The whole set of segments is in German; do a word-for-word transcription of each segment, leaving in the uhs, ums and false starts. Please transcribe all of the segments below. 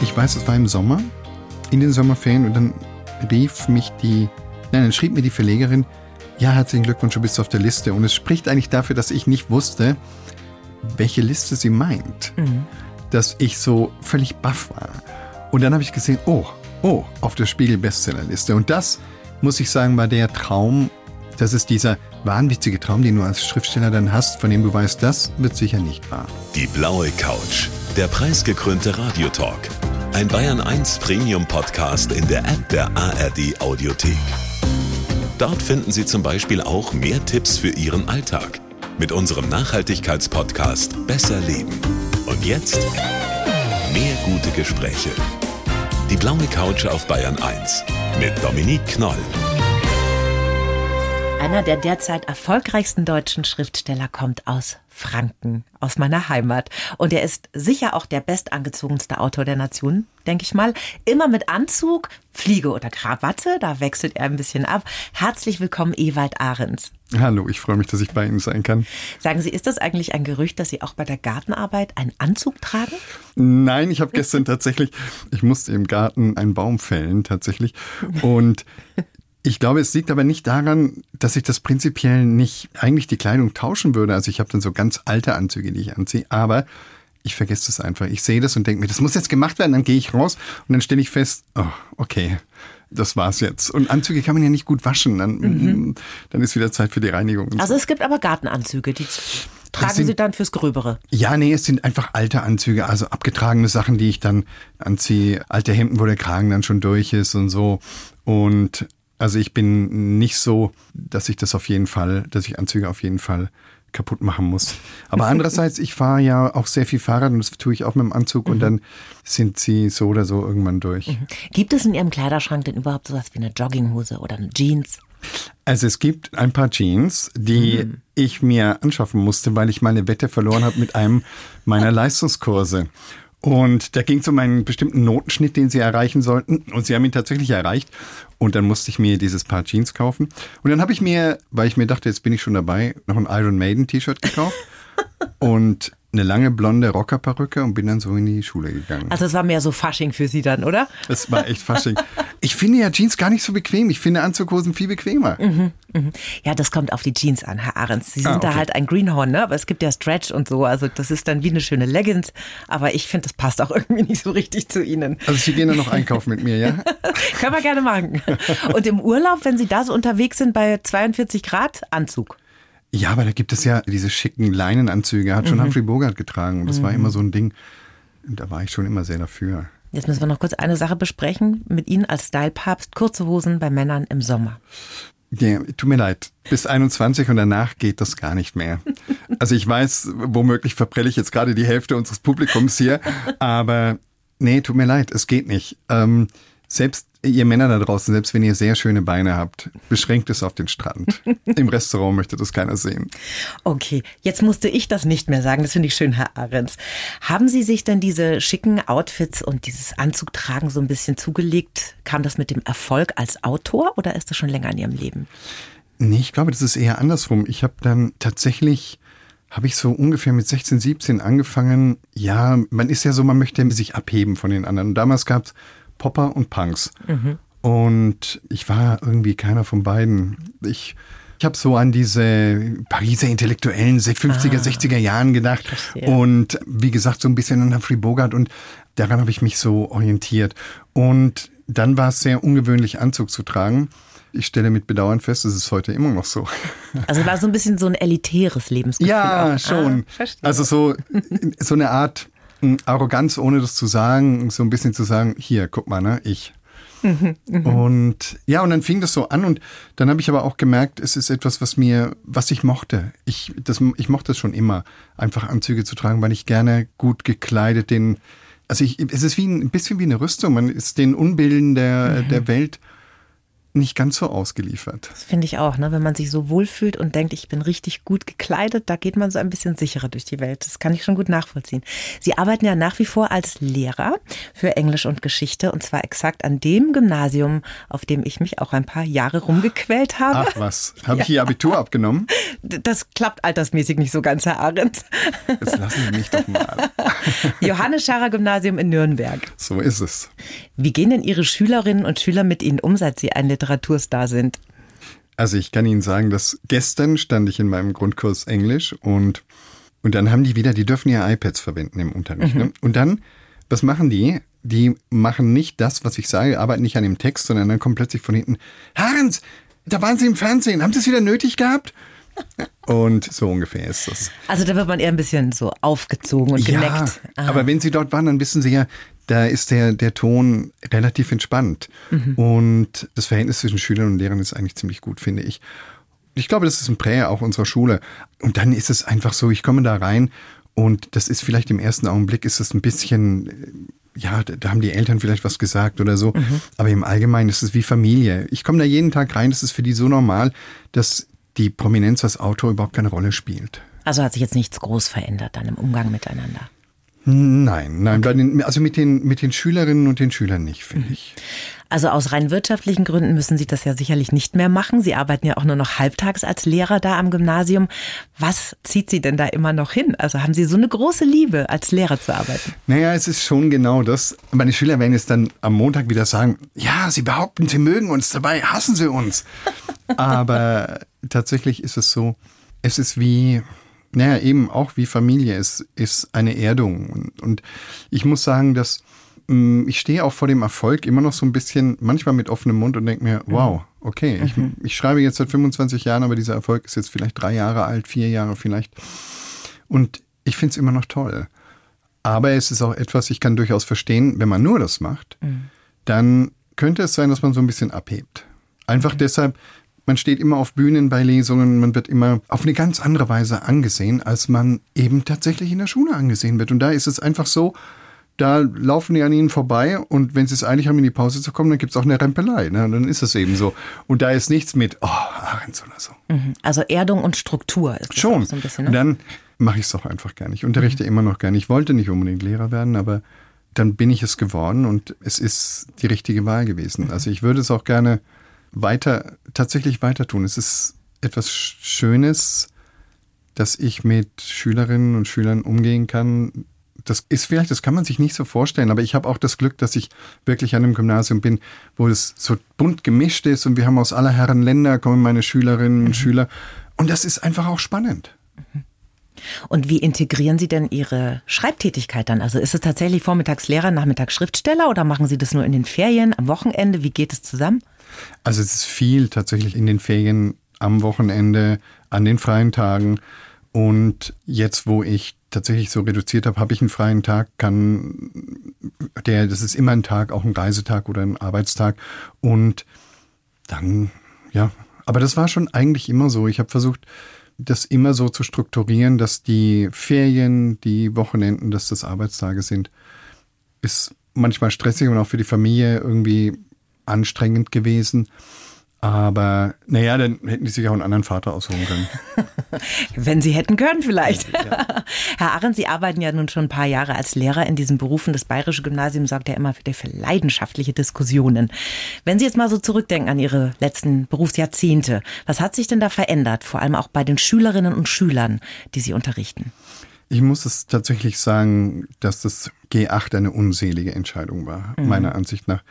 Ich weiß, es war im Sommer, in den Sommerferien, und dann rief mich die, nein, dann schrieb mir die Verlegerin, ja, herzlichen Glückwunsch, du bist auf der Liste. Und es spricht eigentlich dafür, dass ich nicht wusste, welche Liste sie meint, mhm. dass ich so völlig baff war. Und dann habe ich gesehen, oh, oh, auf der Spiegel-Bestseller-Liste. Und das, muss ich sagen, war der Traum, das ist dieser wahnwitzige Traum, den du als Schriftsteller dann hast, von dem du weißt, das wird sicher nicht wahr. Die blaue Couch, der preisgekrönte Radiotalk. Ein Bayern eins Premium-Podcast in der App der A R D Audiothek. Dort finden Sie zum Beispiel auch mehr Tipps für Ihren Alltag mit unserem Nachhaltigkeitspodcast Besser Leben. Und jetzt mehr gute Gespräche. Die blaue Couch auf Bayern eins mit Dominique Knoll. Einer der derzeit erfolgreichsten deutschen Schriftsteller kommt aus Franken, aus meiner Heimat. Und er ist sicher auch der bestangezogenste Autor der Nation, denke ich mal. Immer mit Anzug, Fliege oder Krawatte, da wechselt er ein bisschen ab. Herzlich willkommen, Ewald Arenz. Hallo, ich freue mich, dass ich bei Ihnen sein kann. Sagen Sie, ist das eigentlich ein Gerücht, dass Sie auch bei der Gartenarbeit einen Anzug tragen? Nein, ich habe gestern tatsächlich, ich musste im Garten einen Baum fällen tatsächlich und... Ich glaube, es liegt aber nicht daran, dass ich das prinzipiell nicht eigentlich die Kleidung tauschen würde. Also ich habe dann so ganz alte Anzüge, die ich anziehe, aber ich vergesse das einfach. Ich sehe das und denke mir, das muss jetzt gemacht werden, dann gehe ich raus und dann stelle ich fest, oh, okay, das war's jetzt. Und Anzüge kann man ja nicht gut waschen, dann, mhm. dann ist wieder Zeit für die Reinigung. Also so. Es gibt aber Gartenanzüge, die... Tragen sind, Sie dann fürs Gröbere? Ja, nee, es sind einfach alte Anzüge, also abgetragene Sachen, die ich dann anziehe. Alte Hemden, wo der Kragen dann schon durch ist und so. Und... Also ich bin nicht so, dass ich das auf jeden Fall, dass ich Anzüge auf jeden Fall kaputt machen muss. Aber andererseits, ich fahre ja auch sehr viel Fahrrad und das tue ich auch mit dem Anzug mhm. und dann sind sie so oder so irgendwann durch. Mhm. Gibt es in Ihrem Kleiderschrank denn überhaupt sowas wie eine Jogginghose oder eine Jeans? Also es gibt ein paar Jeans, die mhm. ich mir anschaffen musste, weil ich meine Wette verloren habe mit einem meiner Leistungskurse. Und da ging es um einen bestimmten Notenschnitt, den sie erreichen sollten. Und sie haben ihn tatsächlich erreicht. Und dann musste ich mir dieses Paar Jeans kaufen. Und dann habe ich mir, weil ich mir dachte, jetzt bin ich schon dabei, noch ein Iron Maiden T-Shirt gekauft. Und eine lange blonde Rockerperücke und bin dann so in die Schule gegangen. Also es war mehr so Fasching für Sie dann, oder? Es war echt Fasching. Ich finde ja Jeans gar nicht so bequem. Ich finde Anzughosen viel bequemer. Mhm, mhm. Ja, das kommt auf die Jeans an, Herr Arenz. Sie sind ah, okay. da halt ein Greenhorn, ne? Aber es gibt ja Stretch und so. Also das ist dann wie eine schöne Leggings. Aber ich finde, das passt auch irgendwie nicht so richtig zu Ihnen. Also Sie gehen dann noch einkaufen mit mir, ja? Können wir gerne machen. Und im Urlaub, wenn Sie da so unterwegs sind bei zweiundvierzig Grad, Anzug. Ja, aber da gibt es ja diese schicken Leinenanzüge. Hat schon mhm. Humphrey Bogart getragen. Und das mhm. war immer so ein Ding. Da war ich schon immer sehr dafür. Jetzt müssen wir noch kurz eine Sache besprechen. Mit Ihnen als Style-Papst, kurze Hosen bei Männern im Sommer. Ja, tut mir leid. Bis einundzwanzig und danach geht das gar nicht mehr. Also ich weiß, womöglich verprelle ich jetzt gerade die Hälfte unseres Publikums hier. Aber nee, tut mir leid. Es geht nicht. Ähm, selbst ihr Männer da draußen, selbst wenn ihr sehr schöne Beine habt, beschränkt es auf den Strand. Im Restaurant möchte das keiner sehen. Okay, jetzt musste ich das nicht mehr sagen. Das finde ich schön, Herr Arenz. Haben Sie sich denn diese schicken Outfits und dieses Anzugtragen so ein bisschen zugelegt? Kam das mit dem Erfolg als Autor oder ist das schon länger in Ihrem Leben? Nee, ich glaube, das ist eher andersrum. Ich habe dann tatsächlich... habe ich so ungefähr mit sechzehn, siebzehn angefangen. Ja, man ist ja so, man möchte sich abheben von den anderen. Und damals gab es Popper und Punks. Mhm. Und ich war irgendwie keiner von beiden. Ich, ich habe so an diese Pariser Intellektuellen seit fünfziger, ah, sechziger Jahren gedacht. Und wie gesagt, so ein bisschen an Humphrey Bogart. Und daran habe ich mich so orientiert. Und dann war es sehr ungewöhnlich, Anzug zu tragen. Ich stelle mit Bedauern fest, es ist heute immer noch so. Also war so ein bisschen so ein elitäres Lebensgefühl. Ja, auch. schon. Ah, also so, so eine Art... Arroganz, ohne das zu sagen, so ein bisschen zu sagen, hier, guck mal, ne, ich. Und ja, und dann fing das so an und dann habe ich aber auch gemerkt, es ist etwas, was mir, was ich mochte. Ich, das, ich mochte es schon immer, einfach Anzüge zu tragen, weil ich gerne gut gekleidet den, also ich, es ist wie ein, ein bisschen wie eine Rüstung, man ist den Unbilden der, mhm. der Welt nicht ganz so ausgeliefert. Das finde ich auch, ne? Wenn man sich so wohlfühlt und denkt, ich bin richtig gut gekleidet, da geht man so ein bisschen sicherer durch die Welt. Das kann ich schon gut nachvollziehen. Sie arbeiten ja nach wie vor als Lehrer für Englisch und Geschichte, und zwar exakt an dem Gymnasium, auf dem ich mich auch ein paar Jahre rumgequält habe. Ach was, habe ich ja. Ihr Abitur abgenommen? Das klappt altersmäßig nicht so ganz, Herr Arenz. Jetzt lassen Sie mich doch mal. Johannes Scharrer Gymnasium in Nürnberg. So ist es. Wie gehen denn Ihre Schülerinnen und Schüler mit Ihnen um, seit Sie ein Literaturstar sind? Also ich kann Ihnen sagen, dass gestern stand ich in meinem Grundkurs Englisch und, und dann haben die wieder, die dürfen ja iPads verwenden im Unterricht. Mhm. Ne? Und dann, was machen die? Die machen nicht das, was ich sage, arbeiten nicht an dem Text, sondern dann kommt plötzlich von hinten, Arenz, da waren Sie im Fernsehen, haben Sie es wieder nötig gehabt? Und so ungefähr ist das. Also da wird man eher ein bisschen so aufgezogen und geneckt. Ja, ah. aber wenn Sie dort waren, dann wissen Sie ja, da ist der, der Ton relativ entspannt. Mhm. Und das Verhältnis zwischen Schülern und Lehrern ist eigentlich ziemlich gut, finde ich. Ich glaube, das ist ein Präger auch unserer Schule. Und dann ist es einfach so, ich komme da rein und das ist vielleicht im ersten Augenblick ist es ein bisschen, ja, da haben die Eltern vielleicht was gesagt oder so. Mhm. Aber im Allgemeinen ist es wie Familie. Ich komme da jeden Tag rein, das ist für die so normal, dass die Prominenz als Autor überhaupt keine Rolle spielt. Also hat sich jetzt nichts groß verändert dann im Umgang miteinander? Nein, nein, bei den, also mit den, mit den Schülerinnen und den Schülern nicht, finde ich. Also aus rein wirtschaftlichen Gründen müssen Sie das ja sicherlich nicht mehr machen. Sie arbeiten ja auch nur noch halbtags als Lehrer da am Gymnasium. Was zieht Sie denn da immer noch hin? Also haben Sie so eine große Liebe, als Lehrer zu arbeiten? Naja, es ist schon genau das. Meine Schüler werden jetzt dann am Montag wieder sagen, ja, Sie behaupten, Sie mögen uns, dabei hassen Sie uns. Aber tatsächlich ist es so, es ist wie... Naja, eben auch wie Familie, es ist eine Erdung. Und, und ich muss sagen, dass mh, ich stehe auch vor dem Erfolg immer noch so ein bisschen, manchmal mit offenem Mund und denke mir, wow, okay, ich, ich schreibe jetzt seit fünfundzwanzig Jahren, aber dieser Erfolg ist jetzt vielleicht drei Jahre alt, vier Jahre vielleicht. Und ich finde es immer noch toll. Aber es ist auch etwas, ich kann durchaus verstehen, wenn man nur das macht, mhm. dann könnte es sein, dass man so ein bisschen abhebt. Einfach mhm. deshalb... Man steht immer auf Bühnen bei Lesungen, man wird immer auf eine ganz andere Weise angesehen, als man eben tatsächlich in der Schule angesehen wird. Und da ist es einfach so, da laufen die an ihnen vorbei und wenn sie es eilig haben, in die Pause zu kommen, dann gibt es auch eine Rempelei. Ne? Dann ist es eben so. Und da ist nichts mit, oh, Arenz oder so. Also Erdung und Struktur ist das schon so ein bisschen. Ne? Und dann mache ich es doch einfach gar nicht. Ich unterrichte mhm. immer noch gar nicht. Ich wollte nicht unbedingt Lehrer werden, aber dann bin ich es geworden und es ist die richtige Wahl gewesen. Mhm. Also ich würde es auch gerne... weiter, tatsächlich weiter tun. Es ist etwas Schönes, dass ich mit Schülerinnen und Schülern umgehen kann. Das ist vielleicht, das kann man sich nicht so vorstellen, aber ich habe auch das Glück, dass ich wirklich an einem Gymnasium bin, wo es so bunt gemischt ist und wir haben aus aller Herren Länder kommen meine Schülerinnen und mhm. Schüler. Und das ist einfach auch spannend. Mhm. Und wie integrieren Sie denn Ihre Schreibtätigkeit dann? Also ist es tatsächlich vormittags Lehrer, nachmittags Schriftsteller oder machen Sie das nur in den Ferien, am Wochenende? Wie geht es zusammen? Also es ist viel tatsächlich in den Ferien, am Wochenende, an den freien Tagen. Und jetzt, wo ich tatsächlich so reduziert habe, habe ich einen freien Tag, kann der, das ist immer ein Tag, auch ein Reisetag oder ein Arbeitstag. Und dann, ja, aber das war schon eigentlich immer so. Ich habe versucht, das immer so zu strukturieren, dass die Ferien, die Wochenenden, dass das Arbeitstage sind, ist manchmal stressig und auch für die Familie irgendwie anstrengend gewesen. Aber naja, dann hätten die sich auch einen anderen Vater ausholen können. Wenn sie hätten können vielleicht. Ja. Herr Arenz, Sie arbeiten ja nun schon ein paar Jahre als Lehrer in diesen Berufen. Das Bayerische Gymnasium sorgt ja immer wieder für leidenschaftliche Diskussionen. Wenn Sie jetzt mal so zurückdenken an Ihre letzten Berufsjahrzehnte, was hat sich denn da verändert? Vor allem auch bei den Schülerinnen und Schülern, die Sie unterrichten. Ich muss es tatsächlich sagen, dass das G acht eine unselige Entscheidung war, mhm. meiner Ansicht nach.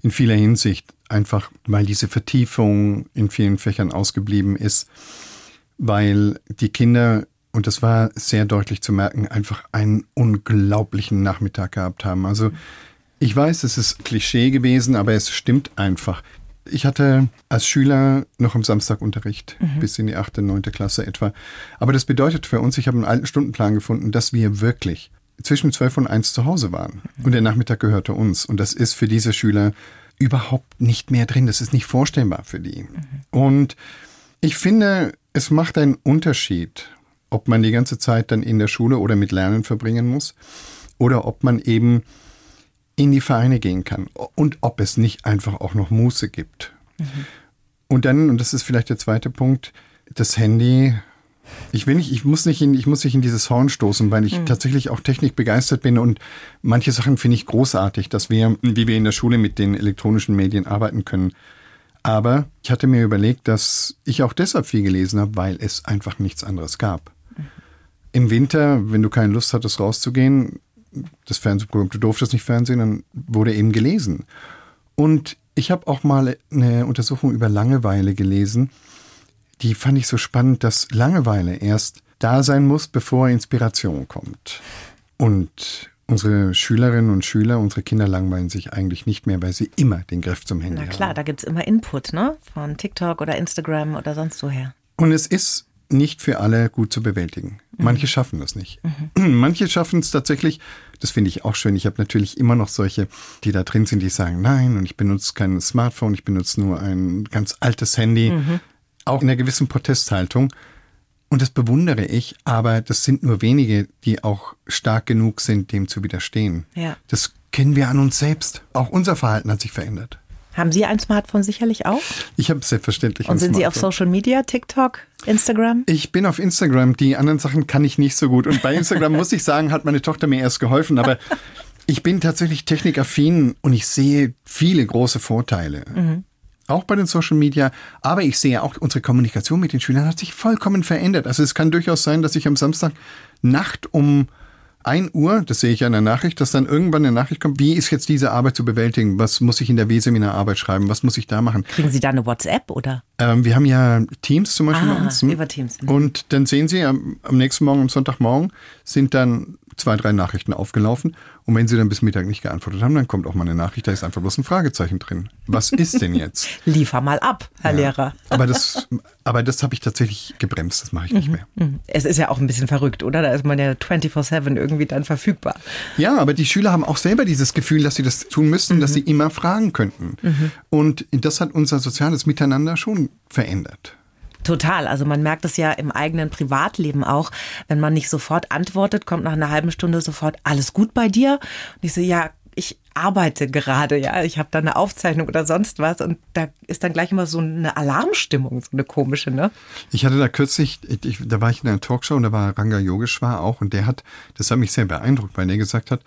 In vieler Hinsicht, einfach weil diese Vertiefung in vielen Fächern ausgeblieben ist, weil die Kinder, und das war sehr deutlich zu merken, einfach einen unglaublichen Nachmittag gehabt haben. Also ich weiß, es ist Klischee gewesen, aber es stimmt einfach. Ich hatte als Schüler noch am Samstag Unterricht, mhm. bis in die achte, neunte Klasse etwa. Aber das bedeutet für uns, ich habe einen alten Stundenplan gefunden, dass wir wirklich zwischen zwölf und eins zu Hause waren. Mhm. Und der Nachmittag gehörte uns. Und das ist für diese Schüler überhaupt nicht mehr drin. Das ist nicht vorstellbar für die. Mhm. Und ich finde, es macht einen Unterschied, ob man die ganze Zeit dann in der Schule oder mit Lernen verbringen muss oder ob man eben in die Vereine gehen kann und ob es nicht einfach auch noch Muße gibt. Mhm. Und dann, und das ist vielleicht der zweite Punkt, das Handy. Ich will nicht, ich muss nicht in, ich muss nicht in dieses Horn stoßen, weil ich mhm. tatsächlich auch technikbegeistert bin und manche Sachen finde ich großartig, dass wir, wie wir in der Schule mit den elektronischen Medien arbeiten können. Aber ich hatte mir überlegt, dass ich auch deshalb viel gelesen habe, weil es einfach nichts anderes gab. Mhm. Im Winter, wenn du keine Lust hattest, rauszugehen, das Fernsehprogramm, du durftest nicht fernsehen, dann wurde eben gelesen. Und ich habe auch mal eine Untersuchung über Langeweile gelesen. Die fand ich so spannend, dass Langeweile erst da sein muss, bevor Inspiration kommt. Und unsere Schülerinnen und Schüler, unsere Kinder langweilen sich eigentlich nicht mehr, weil sie immer den Griff zum Handy haben. Na klar, haben. Da gibt es immer Input, ne? Von TikTok oder Instagram oder sonst woher. Und es ist nicht für alle gut zu bewältigen. Manche mhm. schaffen das nicht. Mhm. Manche schaffen es tatsächlich, das finde ich auch schön. Ich habe natürlich immer noch solche, die da drin sind, die sagen, nein, und ich benutze kein Smartphone, ich benutze nur ein ganz altes Handy. Mhm. Auch in einer gewissen Protesthaltung. Und das bewundere ich, aber das sind nur wenige, die auch stark genug sind, dem zu widerstehen. Ja. Das kennen wir an uns selbst. Auch unser Verhalten hat sich verändert. Haben Sie ein Smartphone sicherlich auch? Ich habe selbstverständlich ein Smartphone. Und sind Sie auf Social Media, TikTok, Instagram? Ich bin auf Instagram. Die anderen Sachen kann ich nicht so gut. Und bei Instagram, muss ich sagen, hat meine Tochter mir erst geholfen. Aber ich bin tatsächlich technikaffin und ich sehe viele große Vorteile. Mhm. Auch bei den Social Media, aber ich sehe auch, unsere Kommunikation mit den Schülern hat sich vollkommen verändert. Also es kann durchaus sein, dass ich am Samstag Nacht um ein Uhr, das sehe ich ja in der Nachricht, dass dann irgendwann eine Nachricht kommt, wie ist jetzt diese Arbeit zu bewältigen? Was muss ich in der W-Seminar-Arbeit schreiben? Was muss ich da machen? Kriegen Sie da eine WhatsApp oder? Ähm, wir haben ja Teams zum Beispiel. Ah, bei uns. Über Teams. Und dann sehen Sie, am, am nächsten Morgen, am Sonntagmorgen, sind dann zwei, drei Nachrichten aufgelaufen. Und wenn Sie dann bis Mittag nicht geantwortet haben, dann kommt auch mal eine Nachricht, da ist einfach bloß ein Fragezeichen drin. Was ist denn jetzt? Liefer mal ab, Herr ja. Lehrer. aber das, aber das habe ich tatsächlich gebremst, das mache ich nicht mehr. Es ist ja auch ein bisschen verrückt, oder? Da ist man ja vierundzwanzig sieben irgendwie. Irgendwie dann verfügbar. Ja, aber die Schüler haben auch selber dieses Gefühl, dass sie das tun müssen, mhm. dass sie immer fragen könnten. Mhm. Und das hat unser soziales Miteinander schon verändert. Total. Also man merkt es ja im eigenen Privatleben auch. Wenn man nicht sofort antwortet, kommt nach einer halben Stunde sofort, alles gut bei dir? Und ich so, ja, ich arbeite gerade, ja, ich habe da eine Aufzeichnung oder sonst was und da ist dann gleich immer so eine Alarmstimmung, so eine komische, ne? Ich hatte da kürzlich, ich, da war ich in einer Talkshow und da war Ranga Yogeshwar auch und der hat, das hat mich sehr beeindruckt, weil der gesagt hat,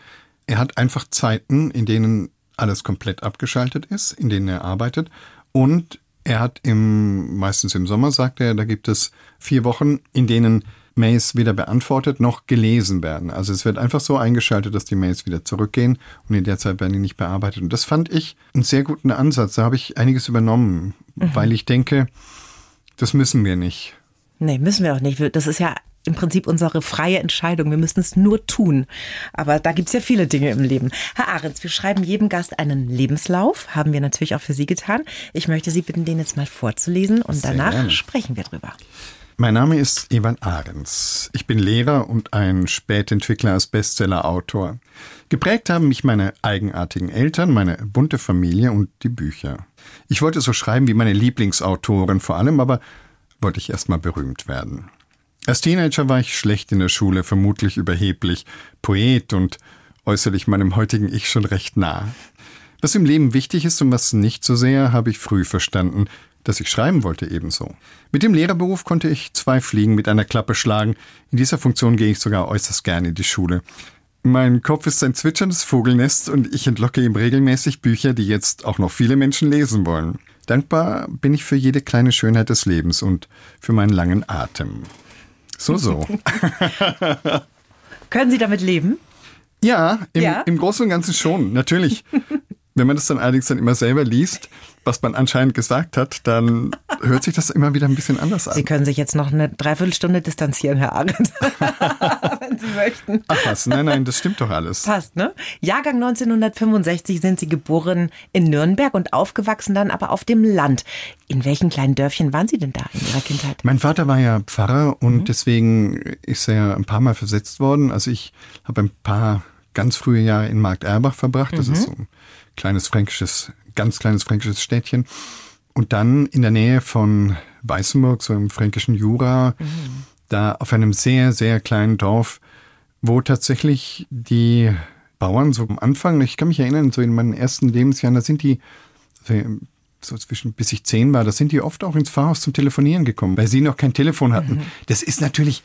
er hat einfach Zeiten, in denen alles komplett abgeschaltet ist, in denen er arbeitet und er hat im, meistens im Sommer, sagt er, da gibt es vier Wochen, in denen Mails weder beantwortet noch gelesen werden. Also es wird einfach so eingeschaltet, dass die Mails wieder zurückgehen und in der Zeit werden die nicht bearbeitet. Und das fand ich einen sehr guten Ansatz. Da habe ich einiges übernommen, mhm. weil ich denke, das müssen wir nicht. Nee, müssen wir auch nicht. Das ist ja im Prinzip unsere freie Entscheidung. Wir müssen es nur tun. Aber da gibt es ja viele Dinge im Leben. Herr Arenz, wir schreiben jedem Gast einen Lebenslauf. Haben wir natürlich auch für Sie getan. Ich möchte Sie bitten, den jetzt mal vorzulesen und sehr danach gerne. Sprechen wir drüber. Mein Name ist Ewald Arenz. Ich bin Lehrer und ein Spätentwickler als Bestseller-Autor. Geprägt haben mich meine eigenartigen Eltern, meine bunte Familie und die Bücher. Ich wollte so schreiben wie meine Lieblingsautoren vor allem, aber wollte ich erstmal berühmt werden. Als Teenager war ich schlecht in der Schule, vermutlich überheblich, Poet und äußerlich meinem heutigen Ich schon recht nah. Was im Leben wichtig ist und was nicht so sehr, habe ich früh verstanden. Dass ich schreiben wollte ebenso. Mit dem Lehrerberuf konnte ich zwei Fliegen mit einer Klappe schlagen. In dieser Funktion gehe ich sogar äußerst gerne in die Schule. Mein Kopf ist ein zwitscherndes Vogelnest und ich entlocke ihm regelmäßig Bücher, die jetzt auch noch viele Menschen lesen wollen. Dankbar bin ich für jede kleine Schönheit des Lebens und für meinen langen Atem. So, so. Können Sie damit leben? Ja, im, ja? im Großen und Ganzen schon, natürlich. Wenn man das dann allerdings dann immer selber liest, was man anscheinend gesagt hat, dann hört sich das immer wieder ein bisschen anders an. Sie können sich jetzt noch eine Dreiviertelstunde distanzieren, Herr Arenz, wenn Sie möchten. Ach was, nein, nein, das stimmt doch alles. Passt, ne? Jahrgang neunzehnhundertfünfundsechzig sind Sie geboren in Nürnberg und aufgewachsen dann aber auf dem Land. In welchen kleinen Dörfchen waren Sie denn da in Ihrer Kindheit? Mein Vater war ja Pfarrer und mhm. deswegen ist er ein paar Mal versetzt worden. Also ich habe ein paar ganz frühe Jahre in Markterbach verbracht. Das mhm. ist so ein kleines fränkisches, ganz kleines fränkisches Städtchen. Und dann in der Nähe von Weißenburg, so im fränkischen Jura, mhm. da auf einem sehr, sehr kleinen Dorf, wo tatsächlich die Bauern so am Anfang, ich kann mich erinnern, so in meinen ersten Lebensjahren, da sind die so zwischen bis ich zehn war, da sind die oft auch ins Pfarrhaus zum Telefonieren gekommen, weil sie noch kein Telefon hatten. Mhm. Das ist natürlich,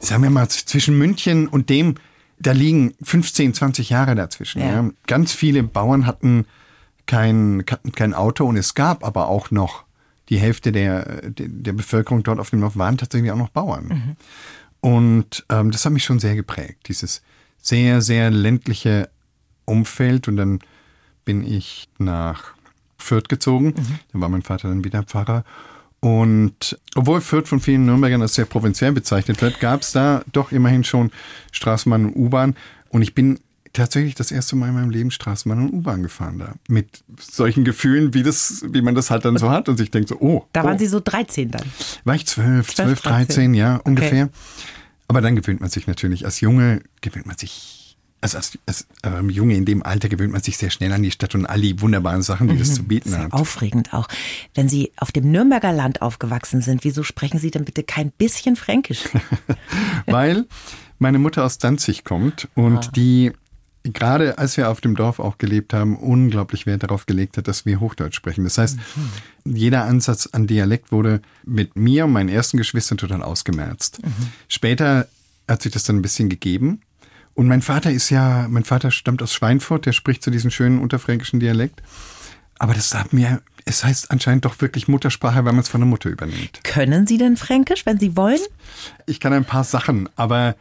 sagen wir mal, zwischen München und dem, da liegen fünfzehn, zwanzig Jahre dazwischen. Ja. Ja. Ganz viele Bauern hatten kein, kein Auto und es gab aber auch noch die Hälfte der, der Bevölkerung dort auf dem Dorf waren tatsächlich auch noch Bauern. Mhm. Und ähm, das hat mich schon sehr geprägt, dieses sehr, sehr ländliche Umfeld. Und dann bin ich nach Fürth gezogen. Mhm. Da war mein Vater dann wieder Pfarrer. Und obwohl Fürth von vielen Nürnbergern als sehr provinziell bezeichnet wird, gab es da doch immerhin schon Straßenbahn und U-Bahn. Und ich bin tatsächlich das erste Mal in meinem Leben Straßenbahn und U-Bahn gefahren da. Mit solchen Gefühlen, wie das, wie man das halt dann so hat. Und ich denke so, oh. Da waren oh. Sie so dreizehn dann? War ich zwölf, zwölf, dreizehn, dreizehn ja, ungefähr. Okay. Aber dann gewöhnt man sich natürlich, als Junge gewöhnt man sich, also als, als ähm, Junge in dem Alter gewöhnt man sich sehr schnell an die Stadt und all die wunderbaren Sachen, die mhm. das zu bieten sehr hat. Aufregend auch. Wenn Sie auf dem Nürnberger Land aufgewachsen sind, wieso sprechen Sie denn bitte kein bisschen Fränkisch? Weil meine Mutter aus Danzig kommt und ah. die gerade als wir auf dem Dorf auch gelebt haben, unglaublich Wert darauf gelegt hat, dass wir Hochdeutsch sprechen. Das heißt, mhm. jeder Ansatz an Dialekt wurde mit mir und meinen ersten Geschwistern total ausgemerzt. Mhm. Später hat sich das dann ein bisschen gegeben. Und mein Vater ist ja, mein Vater stammt aus Schweinfurt, der spricht so diesen schönen unterfränkischen Dialekt. Aber das sagt mir, es heißt anscheinend doch wirklich Muttersprache, weil man es von der Mutter übernimmt. Können Sie denn Fränkisch, wenn Sie wollen? Ich kann ein paar Sachen, aber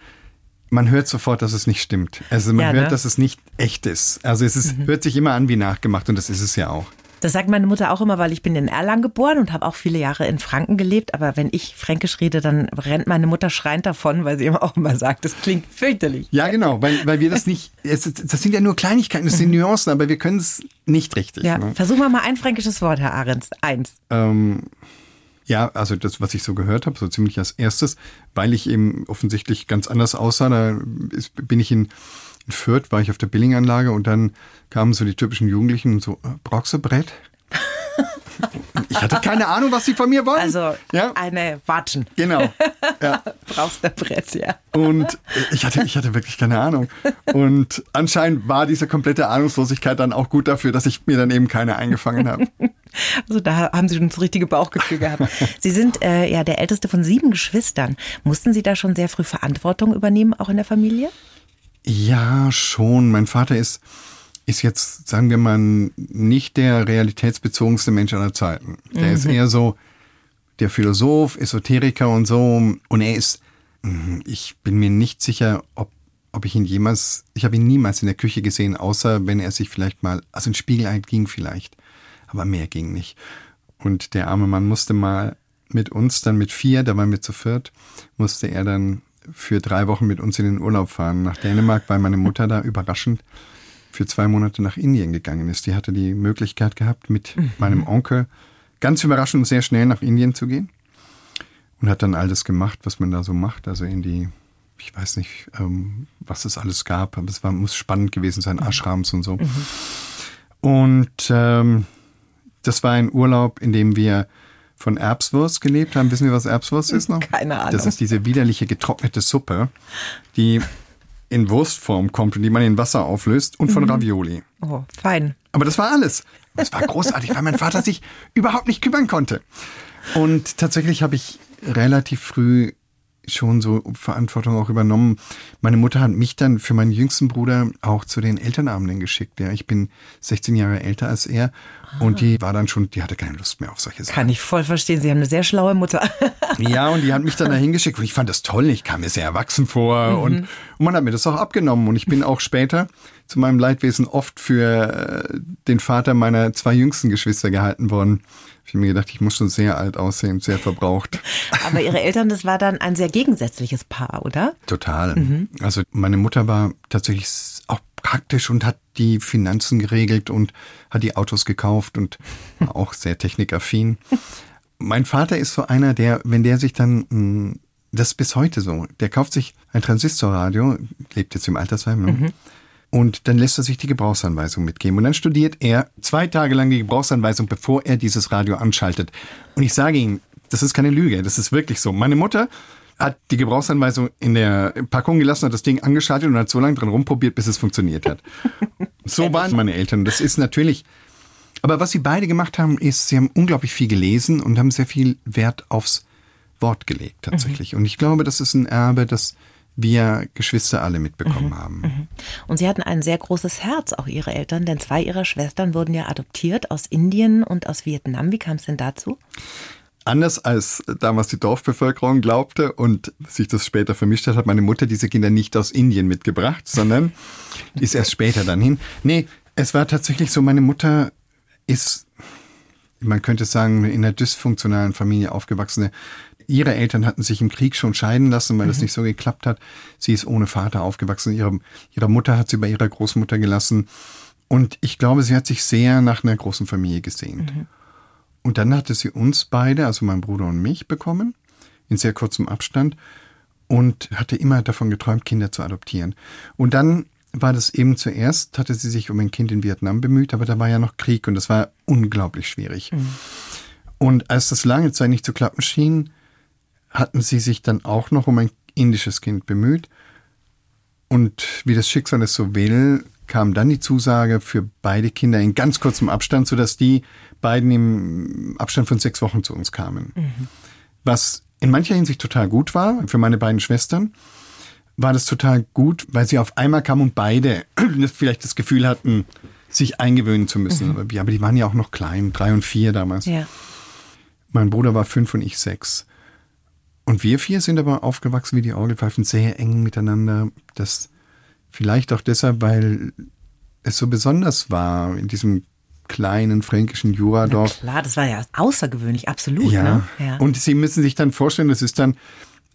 man hört sofort, dass es nicht stimmt. Also man ja, ne? hört, dass es nicht echt ist. Also es ist, mhm. hört sich immer an wie nachgemacht und das ist es ja auch. Das sagt meine Mutter auch immer, weil ich bin in Erlangen geboren und habe auch viele Jahre in Franken gelebt. Aber wenn ich Fränkisch rede, dann rennt meine Mutter schreiend davon, weil sie immer auch immer sagt, das klingt fürchterlich. Ja genau, weil, weil wir das nicht, es, das sind ja nur Kleinigkeiten, das sind Nuancen, aber wir können es nicht richtig. Ja, ne? Versuchen wir mal ein fränkisches Wort, Herr Arenz. Eins. Ähm... Ja, also das, was ich so gehört habe, so ziemlich als erstes, weil ich eben offensichtlich ganz anders aussah. Da ist, bin ich in, in Fürth, war ich auf der Billinganlage und dann kamen so die typischen Jugendlichen und so, Broxebrett? Ich hatte keine Ahnung, was sie von mir wollen. Also ja? eine Watschen. Genau. Ja. Brauchst du Brett, ja. Und ich hatte, ich hatte wirklich keine Ahnung. Und anscheinend war diese komplette Ahnungslosigkeit dann auch gut dafür, dass ich mir dann eben keine eingefangen habe. Also da haben Sie schon das richtige Bauchgefühl gehabt. Sie sind äh, ja der älteste von sieben Geschwistern. Mussten Sie da schon sehr früh Verantwortung übernehmen, auch in der Familie? Ja, schon. Mein Vater ist, ist jetzt, sagen wir mal, nicht der realitätsbezogenste Mensch aller Zeiten. Der mhm. ist eher so der Philosoph, Esoteriker und so. Und er ist, ich bin mir nicht sicher, ob Ob ich ihn jemals, ich habe ihn niemals in der Küche gesehen, außer wenn er sich vielleicht mal, also ein Spiegelei ging vielleicht, aber mehr ging nicht. Und der arme Mann musste mal mit uns, dann mit vier, da waren wir zu viert, musste er dann für drei Wochen mit uns in den Urlaub fahren nach Dänemark, weil meine Mutter da überraschend für zwei Monate nach Indien gegangen ist. Die hatte die Möglichkeit gehabt, mit mhm. meinem Onkel ganz überraschend sehr schnell nach Indien zu gehen und hat dann alles gemacht, was man da so macht, also in die ich weiß nicht, ähm, was es alles gab, aber es war, muss spannend gewesen sein, Ashrams und so. Mhm. Und ähm, das war ein Urlaub, in dem wir von Erbswurst gelebt haben. Wissen wir, was Erbswurst ist noch? Keine Ahnung. Das ist diese widerliche getrocknete Suppe, die in Wurstform kommt und die man in Wasser auflöst und von mhm. Ravioli. Oh, fein. Aber das war alles. Das war großartig, weil mein Vater sich überhaupt nicht kümmern konnte. Und tatsächlich habe ich relativ früh schon so Verantwortung auch übernommen. Meine Mutter hat mich dann für meinen jüngsten Bruder auch zu den Elternabenden geschickt. Ja, ich bin sechzehn Jahre älter als er ah. und die war dann schon, die hatte keine Lust mehr auf solche Sachen. Kann ich voll verstehen. Sie haben eine sehr schlaue Mutter. Ja, und die hat mich dann dahin geschickt und ich fand das toll. Ich kam mir sehr erwachsen vor mhm. und, und man hat mir das auch abgenommen und ich bin auch später zu meinem Leidwesen oft für äh, den Vater meiner zwei jüngsten Geschwister gehalten worden. Ich habe mir gedacht, ich muss schon sehr alt aussehen, sehr verbraucht. Aber Ihre Eltern, das war dann ein sehr gegensätzliches Paar, oder? Total. Mhm. Also meine Mutter war tatsächlich auch praktisch und hat die Finanzen geregelt und hat die Autos gekauft und war auch sehr technikaffin. Mein Vater ist so einer, der, wenn der sich dann, das ist bis heute so, der kauft sich ein Transistorradio, lebt jetzt im Altersheim, ne? Mhm. Und dann lässt er sich die Gebrauchsanweisung mitgeben. Und dann studiert er zwei Tage lang die Gebrauchsanweisung, bevor er dieses Radio anschaltet. Und ich sage Ihnen, das ist keine Lüge, das ist wirklich so. Meine Mutter hat die Gebrauchsanweisung in der Packung gelassen, hat das Ding angeschaltet und hat so lange dran rumprobiert, bis es funktioniert hat. So waren meine Eltern. Das ist natürlich Aber was sie beide gemacht haben, ist, sie haben unglaublich viel gelesen und haben sehr viel Wert aufs Wort gelegt tatsächlich. Mhm. Und ich glaube, das ist ein Erbe, das wir Geschwister alle mitbekommen mhm. haben. Und sie hatten ein sehr großes Herz, auch ihre Eltern, denn zwei ihrer Schwestern wurden ja adoptiert aus Indien und aus Vietnam. Wie kam es denn dazu? Anders als damals die Dorfbevölkerung glaubte und sich das später vermischt hat, hat meine Mutter diese Kinder nicht aus Indien mitgebracht, sondern ist erst später dann hin. Nee, es war tatsächlich so, meine Mutter ist, man könnte sagen, in einer dysfunktionalen Familie aufgewachsene. Ihre Eltern hatten sich im Krieg schon scheiden lassen, weil mhm. das nicht so geklappt hat. Sie ist ohne Vater aufgewachsen. Ihre, ihre Mutter hat sie bei ihrer Großmutter gelassen. Und ich glaube, sie hat sich sehr nach einer großen Familie gesehnt. Mhm. Und dann hatte sie uns beide, also meinen Bruder und mich, bekommen, in sehr kurzem Abstand. Und hatte immer davon geträumt, Kinder zu adoptieren. Und dann war das eben zuerst, hatte sie sich um ein Kind in Vietnam bemüht, aber da war ja noch Krieg und das war unglaublich schwierig. Mhm. Und als das lange Zeit nicht zu klappen schien, hatten sie sich dann auch noch um ein indisches Kind bemüht. Und wie das Schicksal es so will, kam dann die Zusage für beide Kinder in ganz kurzem Abstand, sodass die beiden im Abstand von sechs Wochen zu uns kamen. Mhm. Was in mancher Hinsicht total gut war, für meine beiden Schwestern, war das total gut, weil sie auf einmal kamen und beide vielleicht das Gefühl hatten, sich eingewöhnen zu müssen. Mhm. Aber, aber die waren ja auch noch klein, drei und vier damals. Ja. Mein Bruder war fünf und ich sechs. Und wir vier sind aber aufgewachsen wie die Orgelpfeifen, sehr eng miteinander. Das vielleicht auch deshalb, weil es so besonders war in diesem kleinen fränkischen Juradorf. Na klar, das war ja außergewöhnlich, absolut. Ja. Ne? Ja. Und Sie müssen sich dann vorstellen, das ist dann,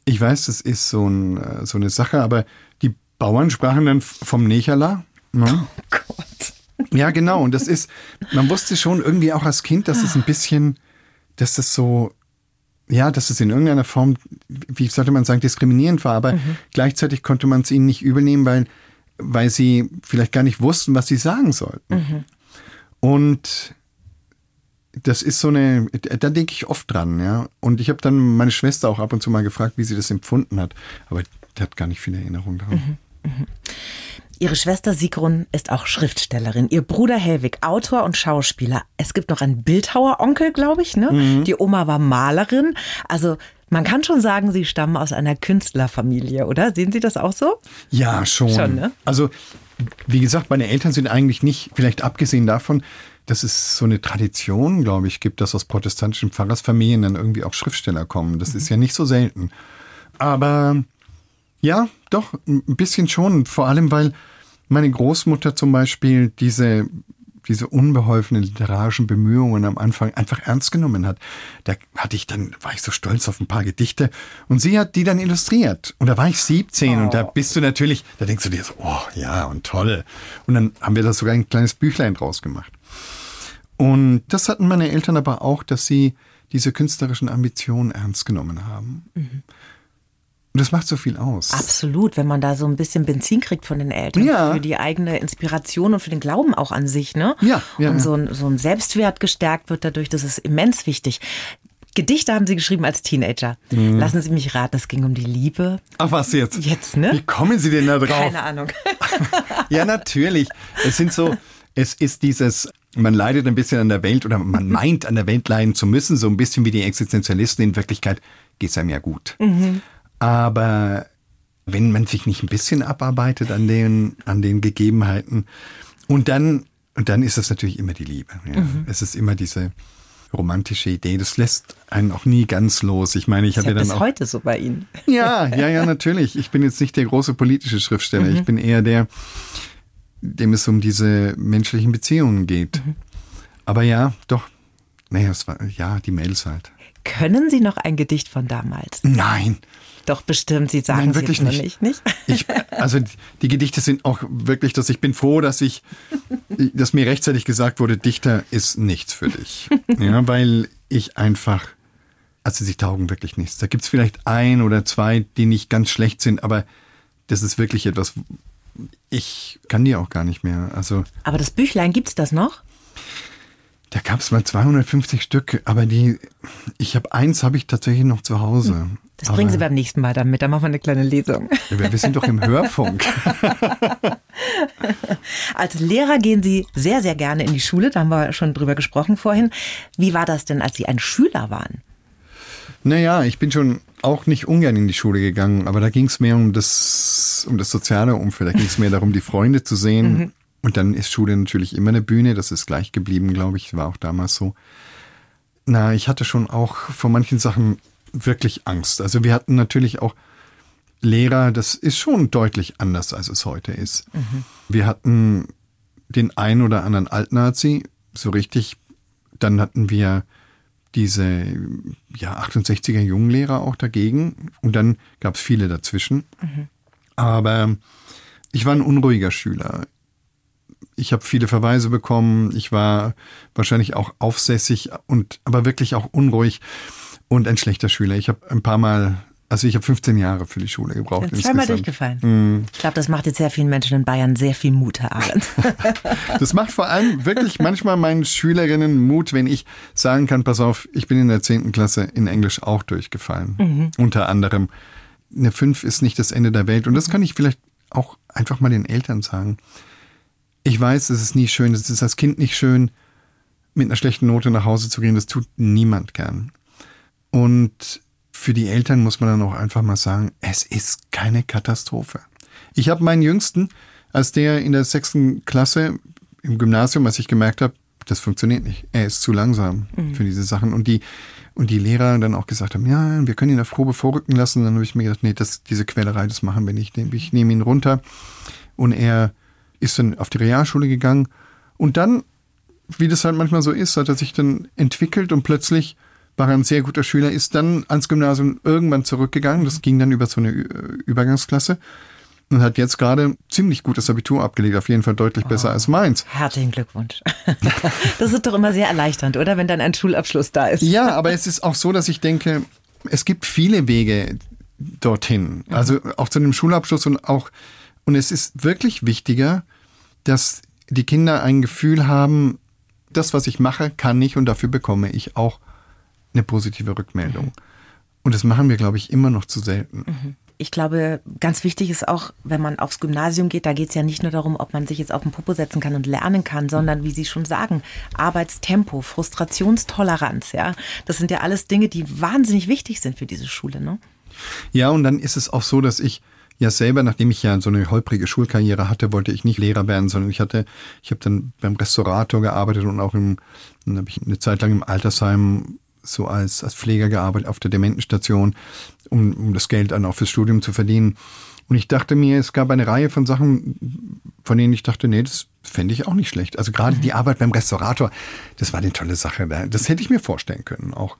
ich weiß, das ist so, ein, so eine Sache, aber die Bauern sprachen dann vom Nechala. Ne? Oh Gott. Ja, genau. Und das ist, man wusste schon irgendwie auch als Kind, dass es ein bisschen, dass das so... Ja, dass es in irgendeiner Form, wie sollte man sagen, diskriminierend war, aber mhm. gleichzeitig konnte man es ihnen nicht übel nehmen, weil, weil sie vielleicht gar nicht wussten, was sie sagen sollten. Mhm. Und das ist so eine, da denke ich oft dran, ja. Und ich habe dann meine Schwester auch ab und zu mal gefragt, wie sie das empfunden hat, aber die hat gar nicht viel Erinnerung daran. Mhm. Mhm. Ihre Schwester Sigrun ist auch Schriftstellerin, ihr Bruder Helwig Autor und Schauspieler. Es gibt noch einen Bildhaueronkel, glaube ich, ne? Mhm. Die Oma war Malerin. Also man kann schon sagen, sie stammen aus einer Künstlerfamilie, oder? Sehen Sie das auch so? Ja, schon. schon ne? Also wie gesagt, meine Eltern sind eigentlich nicht, vielleicht abgesehen davon, dass es so eine Tradition, glaube ich, gibt, dass aus protestantischen Pfarrersfamilien dann irgendwie auch Schriftsteller kommen. Das mhm. ist ja nicht so selten. Aber... Ja, doch, ein bisschen schon. Vor allem, weil meine Großmutter zum Beispiel diese, diese unbeholfenen literarischen Bemühungen am Anfang einfach ernst genommen hat. Da hatte ich dann, war ich so stolz auf ein paar Gedichte und sie hat die dann illustriert. Und da war ich siebzehn oh. und da bist du natürlich, da denkst du dir so, oh ja und toll. Und dann haben wir da sogar ein kleines Büchlein draus gemacht. Und das hatten meine Eltern aber auch, dass sie diese künstlerischen Ambitionen ernst genommen haben. Mhm. Und das macht so viel aus. Absolut, wenn man da so ein bisschen Benzin kriegt von den Eltern. Ja. Für die eigene Inspiration und für den Glauben auch an sich. Ne? Ja, ja, und so ein, so ein Selbstwert gestärkt wird dadurch, das ist immens wichtig. Gedichte haben Sie geschrieben als Teenager. Mhm. Lassen Sie mich raten, es ging um die Liebe. Ach was jetzt? Jetzt, ne? Wie kommen Sie denn da drauf? Keine Ahnung. Ja, natürlich. Es sind so, es ist dieses... Man leidet ein bisschen an der Welt oder man meint, an der Welt leiden zu müssen. So ein bisschen wie die Existenzialisten. In Wirklichkeit geht es einem ja gut. Mhm. Aber wenn man sich nicht ein bisschen abarbeitet an den, an den Gegebenheiten und dann, und dann ist das natürlich immer die Liebe. Ja. Mhm. Es ist immer diese romantische Idee. Das lässt einen auch nie ganz los. Ich meine, ich habe ja dann bis auch heute so bei Ihnen. Ja, ja, ja, natürlich. Ich bin jetzt nicht der große politische Schriftsteller. Mhm. Ich bin eher der, dem es um diese menschlichen Beziehungen geht. Mhm. Aber ja, doch. Naja, es war, ja, die Mädels halt. Können Sie noch ein Gedicht von damals? Nein. Doch bestimmt, Sie sagen es jetzt nicht. Nicht, nicht? Ich, also die Gedichte sind auch wirklich, dass ich bin froh, dass ich, dass mir rechtzeitig gesagt wurde, Dichter ist nichts für dich. Ja, weil ich einfach, also sie taugen wirklich nichts. Da gibt es vielleicht ein oder zwei, die nicht ganz schlecht sind, aber das ist wirklich etwas, ich kann die auch gar nicht mehr. Also, aber das Büchlein, gibt's das noch? Da gab es mal zweihundertfünfzig Stück, aber die, ich habe eins, habe ich tatsächlich noch zu Hause. Das bringen aber, Sie beim nächsten Mal dann mit, dann machen wir eine kleine Lesung. Wir, wir sind doch im Hörfunk. Als Lehrer gehen Sie sehr, sehr gerne in die Schule, da haben wir schon drüber gesprochen vorhin. Wie war das denn, als Sie ein Schüler waren? Naja, ich bin schon auch nicht ungern in die Schule gegangen, aber da ging es mehr um das, um das soziale Umfeld, da ging es mehr darum, die Freunde zu sehen. Mhm. Und dann ist Schule natürlich immer eine Bühne, das ist gleich geblieben, glaube ich, war auch damals so. Na, ich hatte schon auch vor manchen Sachen wirklich Angst. Also wir hatten natürlich auch Lehrer, das ist schon deutlich anders, als es heute ist. Mhm. Wir hatten den einen oder anderen Altnazi, so richtig. Dann hatten wir diese ja, achtundsechziger Junglehrer auch dagegen. Und dann gab es viele dazwischen. Mhm. Aber ich war ein unruhiger Schüler. Ich habe viele Verweise bekommen. Ich war wahrscheinlich auch aufsässig und aber wirklich auch unruhig und ein schlechter Schüler. Ich habe ein paar Mal, also ich habe fünfzehn Jahre für die Schule gebraucht. Ist zweimal durchgefallen. Mm. Ich glaube, das macht jetzt sehr vielen Menschen in Bayern sehr viel Mut, Herr Arenz. Das macht vor allem wirklich manchmal meinen Schülerinnen Mut, wenn ich sagen kann, pass auf, ich bin in der zehnten Klasse in Englisch auch durchgefallen. Mhm. Unter anderem, eine fünf ist nicht das Ende der Welt. Und das kann ich vielleicht auch einfach mal den Eltern sagen. Ich weiß, es ist nie schön, es ist als Kind nicht schön, mit einer schlechten Note nach Hause zu gehen, das tut niemand gern. Und für die Eltern muss man dann auch einfach mal sagen, es ist keine Katastrophe. Ich habe meinen Jüngsten, als der in der sechsten Klasse im Gymnasium, als ich gemerkt habe, das funktioniert nicht, er ist zu langsam mhm. für diese Sachen. Und die, und die Lehrer dann auch gesagt haben, ja, wir können ihn auf Probe vorrücken lassen. Und dann habe ich mir gedacht, nee, das, diese Quälerei, das machen wir nicht. Ich nehme ihn runter und er ist dann auf die Realschule gegangen und dann, wie das halt manchmal so ist, hat er sich dann entwickelt und plötzlich war er ein sehr guter Schüler, ist dann ans Gymnasium irgendwann zurückgegangen, das ging dann über so eine Übergangsklasse und hat jetzt gerade ziemlich gutes Abitur abgelegt, auf jeden Fall deutlich wow. besser als meins. Herzlichen Glückwunsch. Das ist doch immer sehr erleichternd, oder? Wenn dann ein Schulabschluss da ist. Ja, aber es ist auch so, dass ich denke, es gibt viele Wege dorthin, also auch zu einem Schulabschluss und auch Und es ist wirklich wichtiger, dass die Kinder ein Gefühl haben, das, was ich mache, kann ich und dafür bekomme ich auch eine positive Rückmeldung. Mhm. Und das machen wir, glaube ich, immer noch zu selten. Mhm. Ich glaube, ganz wichtig ist auch, wenn man aufs Gymnasium geht, da geht es ja nicht nur darum, ob man sich jetzt auf den Popo setzen kann und lernen kann, sondern, wie Sie schon sagen, Arbeitstempo, Frustrationstoleranz. Ja, das sind ja alles Dinge, die wahnsinnig wichtig sind für diese Schule, ne? Ja, und dann ist es auch so, dass ich ja selber, nachdem ich ja so eine holprige Schulkarriere hatte, wollte ich nicht Lehrer werden, sondern ich hatte, ich habe dann beim Restaurator gearbeitet und auch im, dann habe ich eine Zeit lang im Altersheim so als, als Pfleger gearbeitet, auf der Dementenstation, um, um das Geld dann auch fürs Studium zu verdienen. Und ich dachte mir, es gab eine Reihe von Sachen, von denen ich dachte, nee, das fände ich auch nicht schlecht. Also gerade die Arbeit beim Restaurator, das war eine tolle Sache. Das hätte ich mir vorstellen können auch.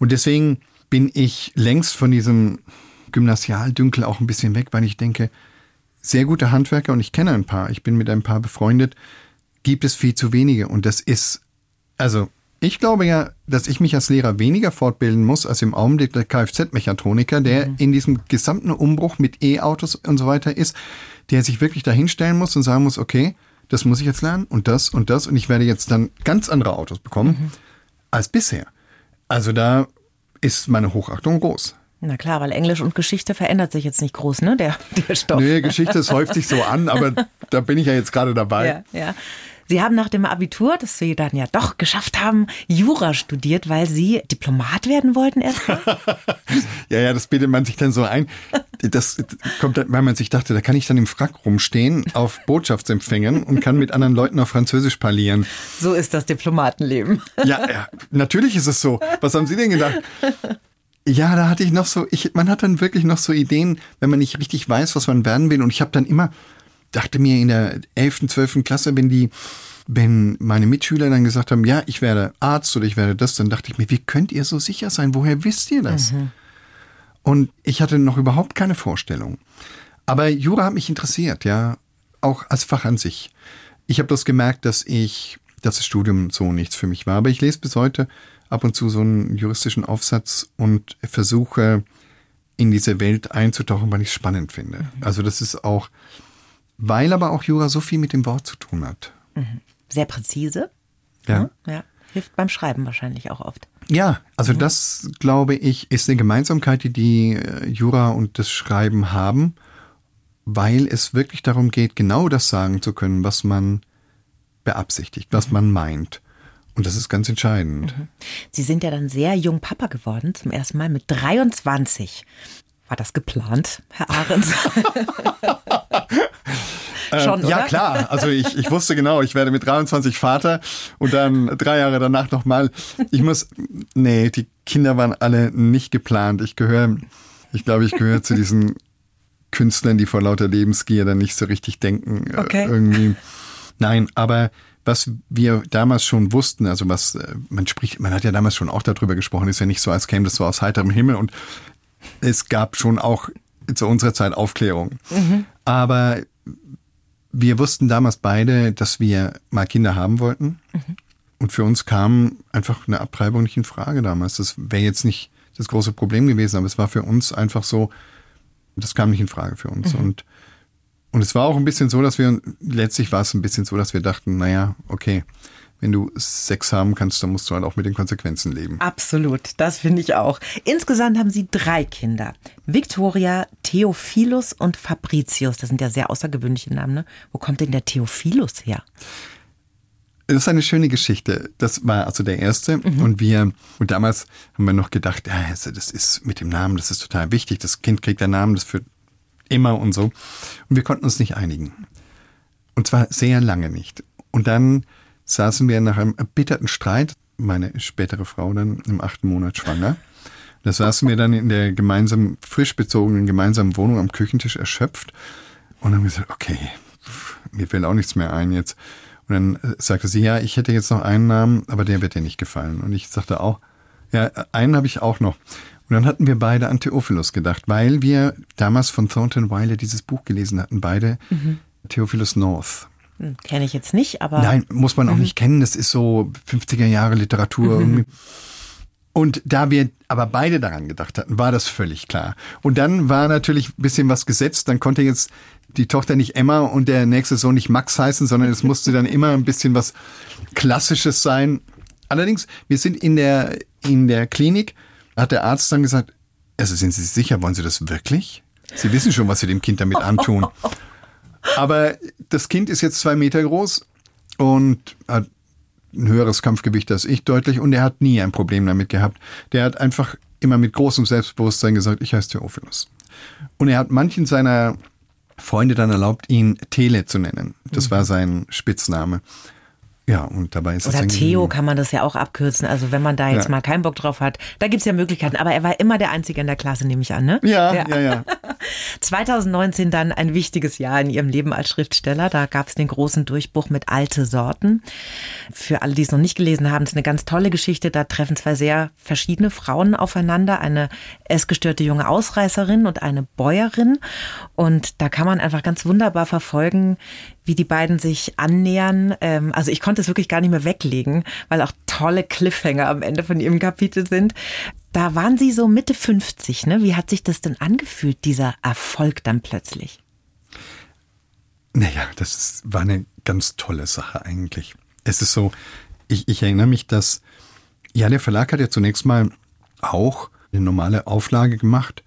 Und deswegen bin ich längst von diesem Gymnasialdünkel auch ein bisschen weg, weil ich denke, sehr gute Handwerker, und ich kenne ein paar, ich bin mit ein paar befreundet, gibt es viel zu wenige. Und das ist, also ich glaube ja, dass ich mich als Lehrer weniger fortbilden muss, als im Augenblick der Kfz-Mechatroniker, der mhm. in diesem gesamten Umbruch mit E-Autos und so weiter ist, der sich wirklich dahinstellen muss und sagen muss, okay, das muss ich jetzt lernen und das und das und ich werde jetzt dann ganz andere Autos bekommen mhm. als bisher. Also da ist meine Hochachtung groß. Na klar, weil Englisch und Geschichte verändert sich jetzt nicht groß, ne, der, der Stoff. Nee, Geschichte, es häuft sich so an, aber da bin ich ja jetzt gerade dabei. Ja, ja. Sie haben nach dem Abitur, das Sie dann ja doch geschafft haben, Jura studiert, weil Sie Diplomat werden wollten erstmal. ja, ja, das bildet man sich dann so ein. Das kommt, weil man sich dachte, da kann ich dann im Frack rumstehen, auf Botschaftsempfängen und kann mit anderen Leuten auf Französisch parlieren. So ist das Diplomatenleben. ja, ja, natürlich ist es so. Was haben Sie denn gedacht? Ja, da hatte ich noch so, ich, man hat dann wirklich noch so Ideen, wenn man nicht richtig weiß, was man werden will. Und ich habe dann immer, dachte mir in der elften, zwölften Klasse, wenn die, wenn meine Mitschüler dann gesagt haben, ja, ich werde Arzt oder ich werde das, dann dachte ich mir, wie könnt ihr so sicher sein? Woher wisst ihr das? Mhm. Und ich hatte noch überhaupt keine Vorstellung. Aber Jura hat mich interessiert, ja, auch als Fach an sich. Ich habe das gemerkt, dass ich, dass das Studium so nichts für mich war. Aber ich lese bis heute ab und zu so einen juristischen Aufsatz und versuche, in diese Welt einzutauchen, weil ich es spannend finde. Mhm. Also das ist auch, weil aber auch Jura so viel mit dem Wort zu tun hat. Mhm. Sehr präzise. Ja. ja. Hilft beim Schreiben wahrscheinlich auch oft. Ja, also mhm. das, glaube ich, ist eine Gemeinsamkeit, die die Jura und das Schreiben haben, weil es wirklich darum geht, genau das sagen zu können, was man beabsichtigt, was mhm. man meint. Und das ist ganz entscheidend. Mhm. Sie sind ja dann sehr jung Papa geworden, zum ersten Mal mit dreiundzwanzig. War das geplant, Herr Arenz? Schon, ähm, ja, klar. Also ich, ich wusste genau, ich werde mit dreiundzwanzig Vater und dann drei Jahre danach nochmal. Ich muss, nee, die Kinder waren alle nicht geplant. Ich gehöre, ich glaube, ich gehöre zu diesen Künstlern, die vor lauter Lebensgier dann nicht so richtig denken. Okay. Irgendwie. Nein, aber was wir damals schon wussten, also was, man spricht, man hat ja damals schon auch darüber gesprochen, ist ja nicht so, als käme das so aus heiterem Himmel und es gab schon auch zu unserer Zeit Aufklärung. Mhm. Aber wir wussten damals beide, dass wir mal Kinder haben wollten. Mhm. Und für uns kam einfach eine Abtreibung nicht in Frage damals. Das wäre jetzt nicht das große Problem gewesen, aber es war für uns einfach so, das kam nicht in Frage für uns. Mhm. Und, und es war auch ein bisschen so, dass wir, letztlich war es ein bisschen so, dass wir dachten, naja, okay, wenn du Sex haben kannst, dann musst du halt auch mit den Konsequenzen leben. Absolut, das finde ich auch. Insgesamt haben sie drei Kinder. Victoria, Theophilus und Fabricius. Das sind ja sehr außergewöhnliche Namen, ne? Wo kommt denn der Theophilus her? Das ist eine schöne Geschichte. Das war also der erste. Mhm. Und wir, und damals haben wir noch gedacht, ja, das ist mit dem Namen, das ist total wichtig. Das Kind kriegt einen Namen, das für immer und so. Und wir konnten uns nicht einigen. Und zwar sehr lange nicht. Und dann saßen wir nach einem erbitterten Streit, meine spätere Frau dann im achten Monat schwanger. Da saßen wir dann in der gemeinsamen, frisch bezogenen gemeinsamen Wohnung am Küchentisch erschöpft und haben gesagt, okay, pff, mir fällt auch nichts mehr ein jetzt. Und dann sagte sie, ja, ich hätte jetzt noch einen Namen, aber der wird dir nicht gefallen. Und ich sagte auch, ja, einen habe ich auch noch. Und dann hatten wir beide an Theophilus gedacht, weil wir damals von Thornton Wilder dieses Buch gelesen hatten, beide mhm. Theophilus North. Kenne ich jetzt nicht, aber... Nein, muss man auch mhm. nicht kennen. Das ist so fünfziger Jahre Literatur. Mhm. Und da wir aber beide daran gedacht hatten, war das völlig klar. Und dann war natürlich ein bisschen was gesetzt. Dann konnte jetzt die Tochter nicht Emma und der nächste Sohn nicht Max heißen, sondern es musste dann immer ein bisschen was Klassisches sein. Allerdings, wir sind in der, in der Klinik, hat der Arzt dann gesagt, also sind Sie sicher, wollen Sie das wirklich? Sie wissen schon, was Sie dem Kind damit antun. Aber das Kind ist jetzt zwei Meter groß und hat ein höheres Kampfgewicht als ich deutlich und er hat nie ein Problem damit gehabt. Der hat einfach immer mit großem Selbstbewusstsein gesagt, ich heiße Theophilus. Und er hat manchen seiner Freunde dann erlaubt, ihn Tele zu nennen. Das war sein Spitzname. Ja, und dabei ist Oder es Theo kann man das ja auch abkürzen. Also wenn man da jetzt ja. mal keinen Bock drauf hat, da gibt's ja Möglichkeiten. Aber er war immer der Einzige in der Klasse, nehme ich an, ne? Ja, ja, ja. ja. zwanzig neunzehn dann ein wichtiges Jahr in Ihrem Leben als Schriftsteller. Da gab's den großen Durchbruch mit Alte Sorten. Für alle, die es noch nicht gelesen haben, ist eine ganz tolle Geschichte. Da treffen zwei sehr verschiedene Frauen aufeinander. Eine essgestörte junge Ausreißerin und eine Bäuerin. Und da kann man einfach ganz wunderbar verfolgen, wie die beiden sich annähern. Also ich konnte es wirklich gar nicht mehr weglegen, weil auch tolle Cliffhanger am Ende von ihrem Kapitel sind. Da waren Sie so Mitte fünfzig, ne? Wie hat sich das denn angefühlt, dieser Erfolg dann plötzlich? Naja, das war eine ganz tolle Sache eigentlich. Es ist so, ich, ich erinnere mich, dass, ja, der Verlag hat ja zunächst mal auch eine normale Auflage gemacht.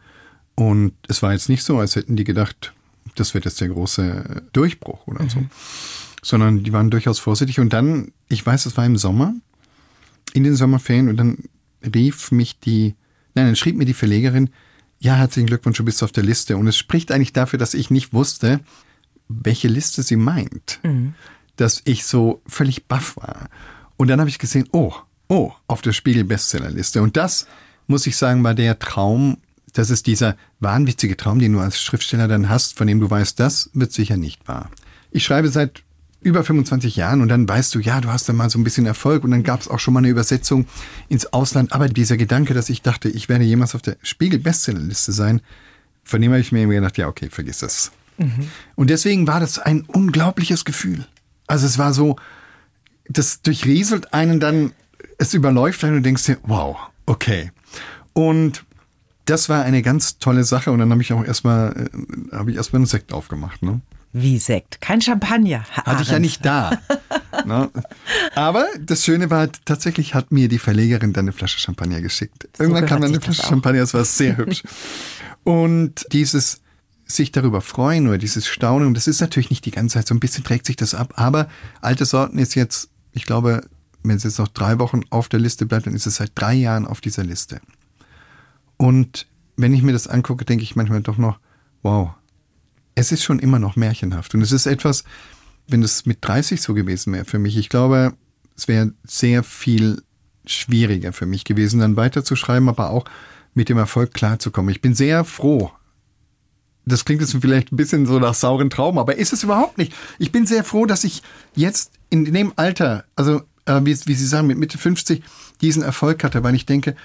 Und es war jetzt nicht so, als hätten die gedacht, das wird jetzt der große Durchbruch oder mhm. so. Sondern die waren durchaus vorsichtig. Und dann, ich weiß, es war im Sommer, in den Sommerferien, und dann rief mich die, nein, dann schrieb mir die Verlegerin, ja, herzlichen Glückwunsch, du bist auf der Liste. Und es spricht eigentlich dafür, dass ich nicht wusste, welche Liste sie meint. Mhm. Dass ich so völlig baff war. Und dann habe ich gesehen, oh, oh, auf der Spiegel-Bestseller-Liste. Und das, muss ich sagen, war der Traum. Das ist dieser wahnwitzige Traum, den du als Schriftsteller dann hast, von dem du weißt, das wird sicher nicht wahr. Ich schreibe seit über fünfundzwanzig Jahren und dann weißt du, ja, du hast dann mal so ein bisschen Erfolg und dann gab es auch schon mal eine Übersetzung ins Ausland. Aber dieser Gedanke, dass ich dachte, ich werde jemals auf der Spiegel-Bestsellerliste sein, von dem habe ich mir immer gedacht, ja, okay, vergiss das. Mhm. Und deswegen war das ein unglaubliches Gefühl. Also es war so, das durchrieselt einen dann, es überläuft einen und denkst dir, wow, okay. Und das war eine ganz tolle Sache und dann habe ich auch erstmal habe ich erstmal einen Sekt aufgemacht, ne? Wie Sekt? Kein Champagner, Herr Arenz. Hatte ich ja nicht da. Ne? Aber das Schöne war, tatsächlich hat mir die Verlegerin dann eine Flasche Champagner geschickt. Irgendwann kam dann eine Flasche Champagner, das war sehr hübsch. Und dieses sich darüber freuen oder dieses Staunen, das ist natürlich nicht die ganze Zeit, so ein bisschen trägt sich das ab. Aber Alte Sorten ist jetzt, ich glaube, wenn es jetzt noch drei Wochen auf der Liste bleibt, dann ist es seit drei Jahren auf dieser Liste. Und wenn ich mir das angucke, denke ich manchmal doch noch, wow, es ist schon immer noch märchenhaft. Und es ist etwas, wenn das mit dreißig so gewesen wäre für mich, ich glaube, es wäre sehr viel schwieriger für mich gewesen, dann weiterzuschreiben, aber auch mit dem Erfolg klarzukommen. Ich bin sehr froh. Das klingt jetzt vielleicht ein bisschen so nach sauren Traum, aber ist es überhaupt nicht. Ich bin sehr froh, dass ich jetzt in dem Alter, also äh, wie, wie Sie sagen, mit Mitte fünfzig diesen Erfolg hatte, weil ich denke,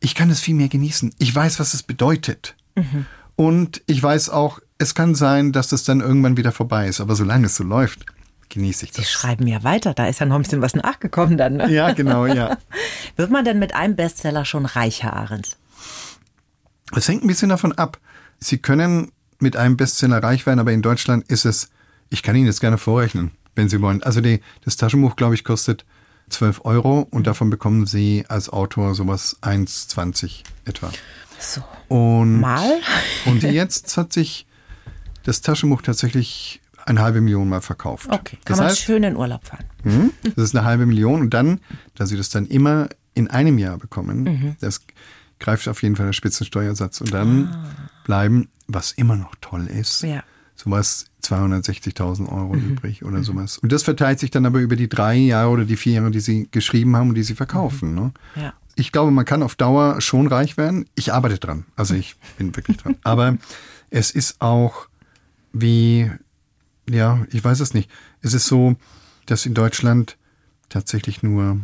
ich kann es viel mehr genießen. Ich weiß, was es bedeutet. Mhm. Und ich weiß auch, es kann sein, dass das dann irgendwann wieder vorbei ist. Aber solange es so läuft, genieße ich das. Sie schreiben ja weiter. Da ist ja noch ein bisschen was nachgekommen dann. Ne? Ja, genau, ja. Wird man denn mit einem Bestseller schon reicher, Arenz? Es hängt ein bisschen davon ab. Sie können mit einem Bestseller reich werden, aber in Deutschland ist es, ich kann Ihnen das gerne vorrechnen, wenn Sie wollen. Also die, das Taschenbuch, glaube ich, kostet zwölf Euro und davon bekommen Sie als Autor sowas eins zwanzig etwa. So. Und, mal? Und jetzt hat sich das Taschenbuch tatsächlich eine halbe Million mal verkauft. Okay, kann das man heißt, schön in Urlaub fahren. Mh, das ist eine halbe Million und dann, da Sie das dann immer in einem Jahr bekommen, mhm. das greift auf jeden Fall der Spitzensteuersatz und dann ah. bleiben, was immer noch toll ist, ja. sowas zweihundertsechzigtausend Euro mhm. übrig oder mhm. sowas. Und das verteilt sich dann aber über die drei Jahre oder die vier Jahre, die Sie geschrieben haben und die Sie verkaufen. Mhm. Ne? Ja. Ich glaube, man kann auf Dauer schon reich werden. Ich arbeite dran. Also ich bin wirklich dran. Aber es ist auch wie, ja, ich weiß es nicht. Es ist so, dass in Deutschland tatsächlich nur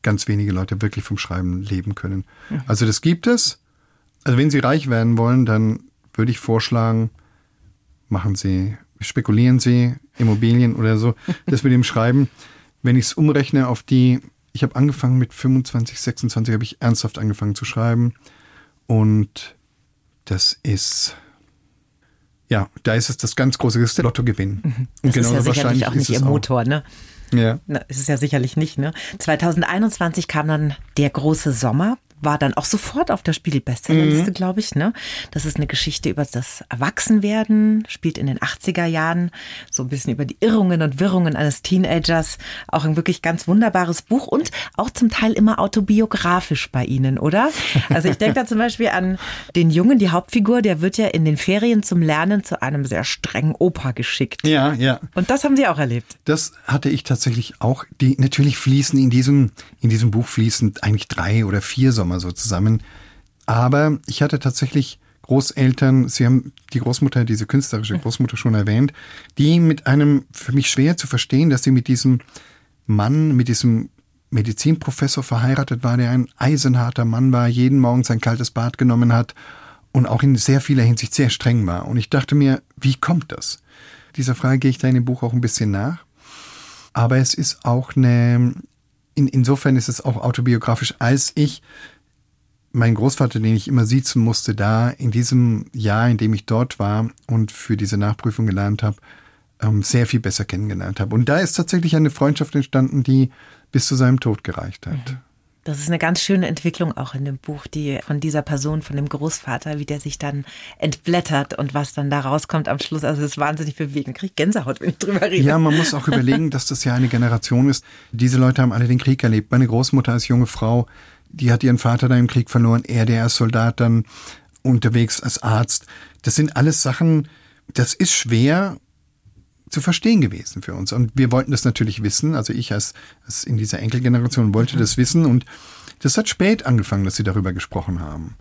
ganz wenige Leute wirklich vom Schreiben leben können. Mhm. Also das gibt es. Also wenn Sie reich werden wollen, dann würde ich vorschlagen, machen Sie, spekulieren Sie, Immobilien oder so. Das mit dem Schreiben, wenn ich es umrechne auf die, ich habe angefangen mit fünfundzwanzig, sechsundzwanzig, habe ich ernsthaft angefangen zu schreiben. Und das ist, ja, da ist es das ganz große, das ist der Lottogewinn. Mhm. Das und genau ist ja so wahrscheinlich auch nicht Ihr Motor, ne? Ja. Na, ist es ja sicherlich nicht, ne? zweitausendeinundzwanzig kam dann Der große Sommer, war dann auch sofort auf der Spiegel-Bestseller-Liste, mhm. glaube ich, ne? Das ist eine Geschichte über das Erwachsenwerden, spielt in den achtziger Jahren, so ein bisschen über die Irrungen und Wirrungen eines Teenagers. Auch ein wirklich ganz wunderbares Buch und auch zum Teil immer autobiografisch bei Ihnen, oder? Also ich denke da zum Beispiel an den Jungen, die Hauptfigur, der wird ja in den Ferien zum Lernen zu einem sehr strengen Opa geschickt. Ja, ja. Und das haben Sie auch erlebt? Das hatte ich tatsächlich auch. Die natürlich fließen in diesem, in diesem Buch fließen eigentlich drei oder vier Sommer so zusammen. Aber ich hatte tatsächlich Großeltern, Sie haben die Großmutter, diese künstlerische Großmutter schon erwähnt, die mit einem, für mich schwer zu verstehen, dass sie mit diesem Mann, mit diesem Medizinprofessor verheiratet war, der ein eisenharter Mann war, jeden Morgen sein kaltes Bad genommen hat und auch in sehr vieler Hinsicht sehr streng war. Und ich dachte mir, wie kommt das? Dieser Frage gehe ich da in dem Buch auch ein bisschen nach. Aber es ist auch eine, in, insofern ist es auch autobiografisch, als ich mein Großvater, den ich immer siezen musste, da in diesem Jahr, in dem ich dort war und für diese Nachprüfung gelernt habe, sehr viel besser kennengelernt habe. Und da ist tatsächlich eine Freundschaft entstanden, die bis zu seinem Tod gereicht hat. Das ist eine ganz schöne Entwicklung auch in dem Buch, die von dieser Person, von dem Großvater, wie der sich dann entblättert und was dann da rauskommt am Schluss. Also es ist wahnsinnig bewegend. Ich kriege Gänsehaut, wenn ich drüber rede. Ja, man muss auch überlegen, dass das ja eine Generation ist. Diese Leute haben alle den Krieg erlebt. Meine Großmutter als junge Frau, die hat ihren Vater da im Krieg verloren, er, der als Soldat dann unterwegs als Arzt. Das sind alles Sachen, das ist schwer zu verstehen gewesen für uns. Und wir wollten das natürlich wissen. Also ich als, als in dieser Enkelgeneration wollte das wissen. Und das hat spät angefangen, dass sie darüber gesprochen haben.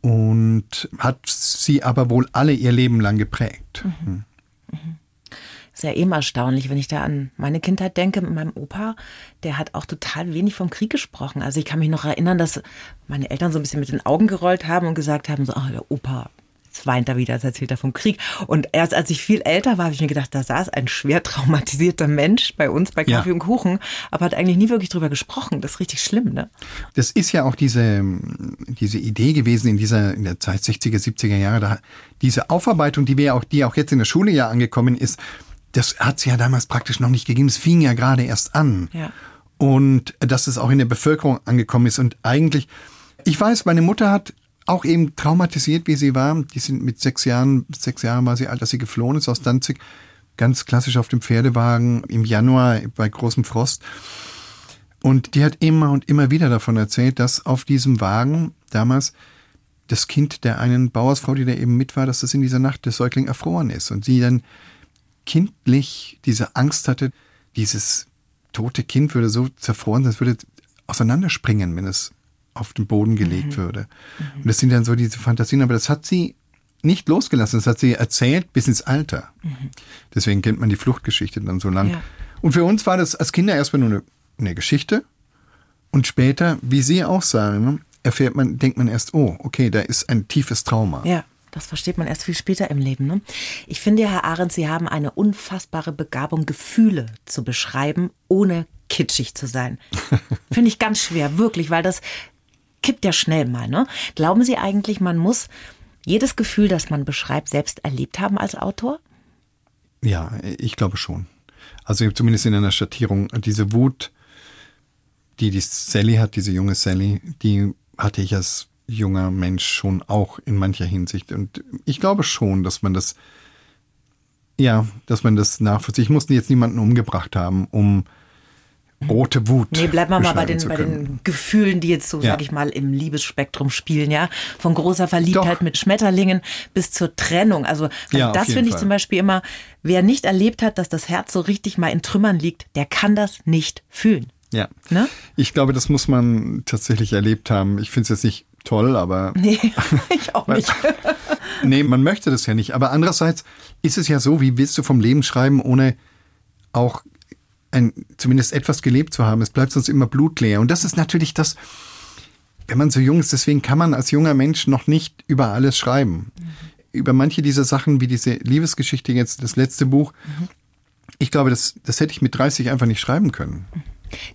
Und hat sie aber wohl alle ihr Leben lang geprägt. Mhm. Mhm. Ist ja eben erstaunlich, wenn ich da an meine Kindheit denke mit meinem Opa, der hat auch total wenig vom Krieg gesprochen. Also ich kann mich noch erinnern, dass meine Eltern so ein bisschen mit den Augen gerollt haben und gesagt haben, so, ach, der Opa, jetzt weint er wieder, jetzt erzählt er vom Krieg. Und erst als ich viel älter war, habe ich mir gedacht, da saß ein schwer traumatisierter Mensch bei uns bei Kaffee ja. und Kuchen, aber hat eigentlich nie wirklich drüber gesprochen. Das ist richtig schlimm, ne? Das ist ja auch diese, diese Idee gewesen in dieser, in der Zeit sechziger, siebziger Jahre, da, diese Aufarbeitung, die wir auch, die auch jetzt in der Schule ja angekommen ist, das hat es ja damals praktisch noch nicht gegeben. Es fing ja gerade erst an. Ja. Und dass es auch in der Bevölkerung angekommen ist. Und eigentlich, ich weiß, meine Mutter hat auch eben traumatisiert, wie sie war. Die sind mit sechs Jahren, sechs Jahren war sie alt, als sie geflohen ist aus Danzig. Ganz klassisch auf dem Pferdewagen im Januar bei großem Frost. Und die hat immer und immer wieder davon erzählt, dass auf diesem Wagen damals das Kind der einen Bauersfrau, die da eben mit war, dass das in dieser Nacht der Säugling erfroren ist. Und sie dann kindlich diese Angst hatte, dieses tote Kind würde so zerfroren, das würde auseinanderspringen, wenn es auf den Boden gelegt mhm. würde. Und das sind dann so diese Fantasien, aber das hat sie nicht losgelassen, das hat sie erzählt bis ins Alter. Mhm. Deswegen kennt man die Fluchtgeschichte dann so lang. Ja. Und für uns war das als Kinder erstmal nur eine, eine Geschichte und später, wie Sie auch sagen, erfährt man, denkt man erst, oh, okay, da ist ein tiefes Trauma. Ja. Das versteht man erst viel später im Leben. Ne? Ich finde, Herr Arenz, Sie haben eine unfassbare Begabung, Gefühle zu beschreiben, ohne kitschig zu sein. Finde ich ganz schwer, wirklich, weil das kippt ja schnell mal. Ne? Glauben Sie eigentlich, man muss jedes Gefühl, das man beschreibt, selbst erlebt haben als Autor? Ja, ich glaube schon. Also zumindest in einer Schattierung. Diese Wut, die die Sally hat, diese junge Sally, die hatte ich als junger Mensch schon auch in mancher Hinsicht. Und ich glaube schon, dass man das, ja, dass man das nachvollzieht. Ich musste jetzt niemanden umgebracht haben, um rote Wut. Nee, bleiben wir mal bei den, bei den Gefühlen, die jetzt so, ja. sag ich mal, im Liebesspektrum spielen, ja. Von großer Verliebtheit Doch. Mit Schmetterlingen bis zur Trennung. Also, ja, das finde ich zum Beispiel immer, wer nicht erlebt hat, dass das Herz so richtig mal in Trümmern liegt, der kann das nicht fühlen. Ja. Ne? Ich glaube, das muss man tatsächlich erlebt haben. Ich finde es jetzt nicht toll, aber... Nee, ich auch nicht. Nee, man möchte das ja nicht. Aber andererseits ist es ja so, wie willst du vom Leben schreiben, ohne auch ein, zumindest etwas gelebt zu haben. Es bleibt sonst immer blutleer. Und das ist natürlich das, wenn man so jung ist, deswegen kann man als junger Mensch noch nicht über alles schreiben. Mhm. Über manche dieser Sachen, wie diese Liebesgeschichte jetzt, das letzte Buch, mhm. ich glaube, das, das hätte ich mit dreißig einfach nicht schreiben können. Mhm.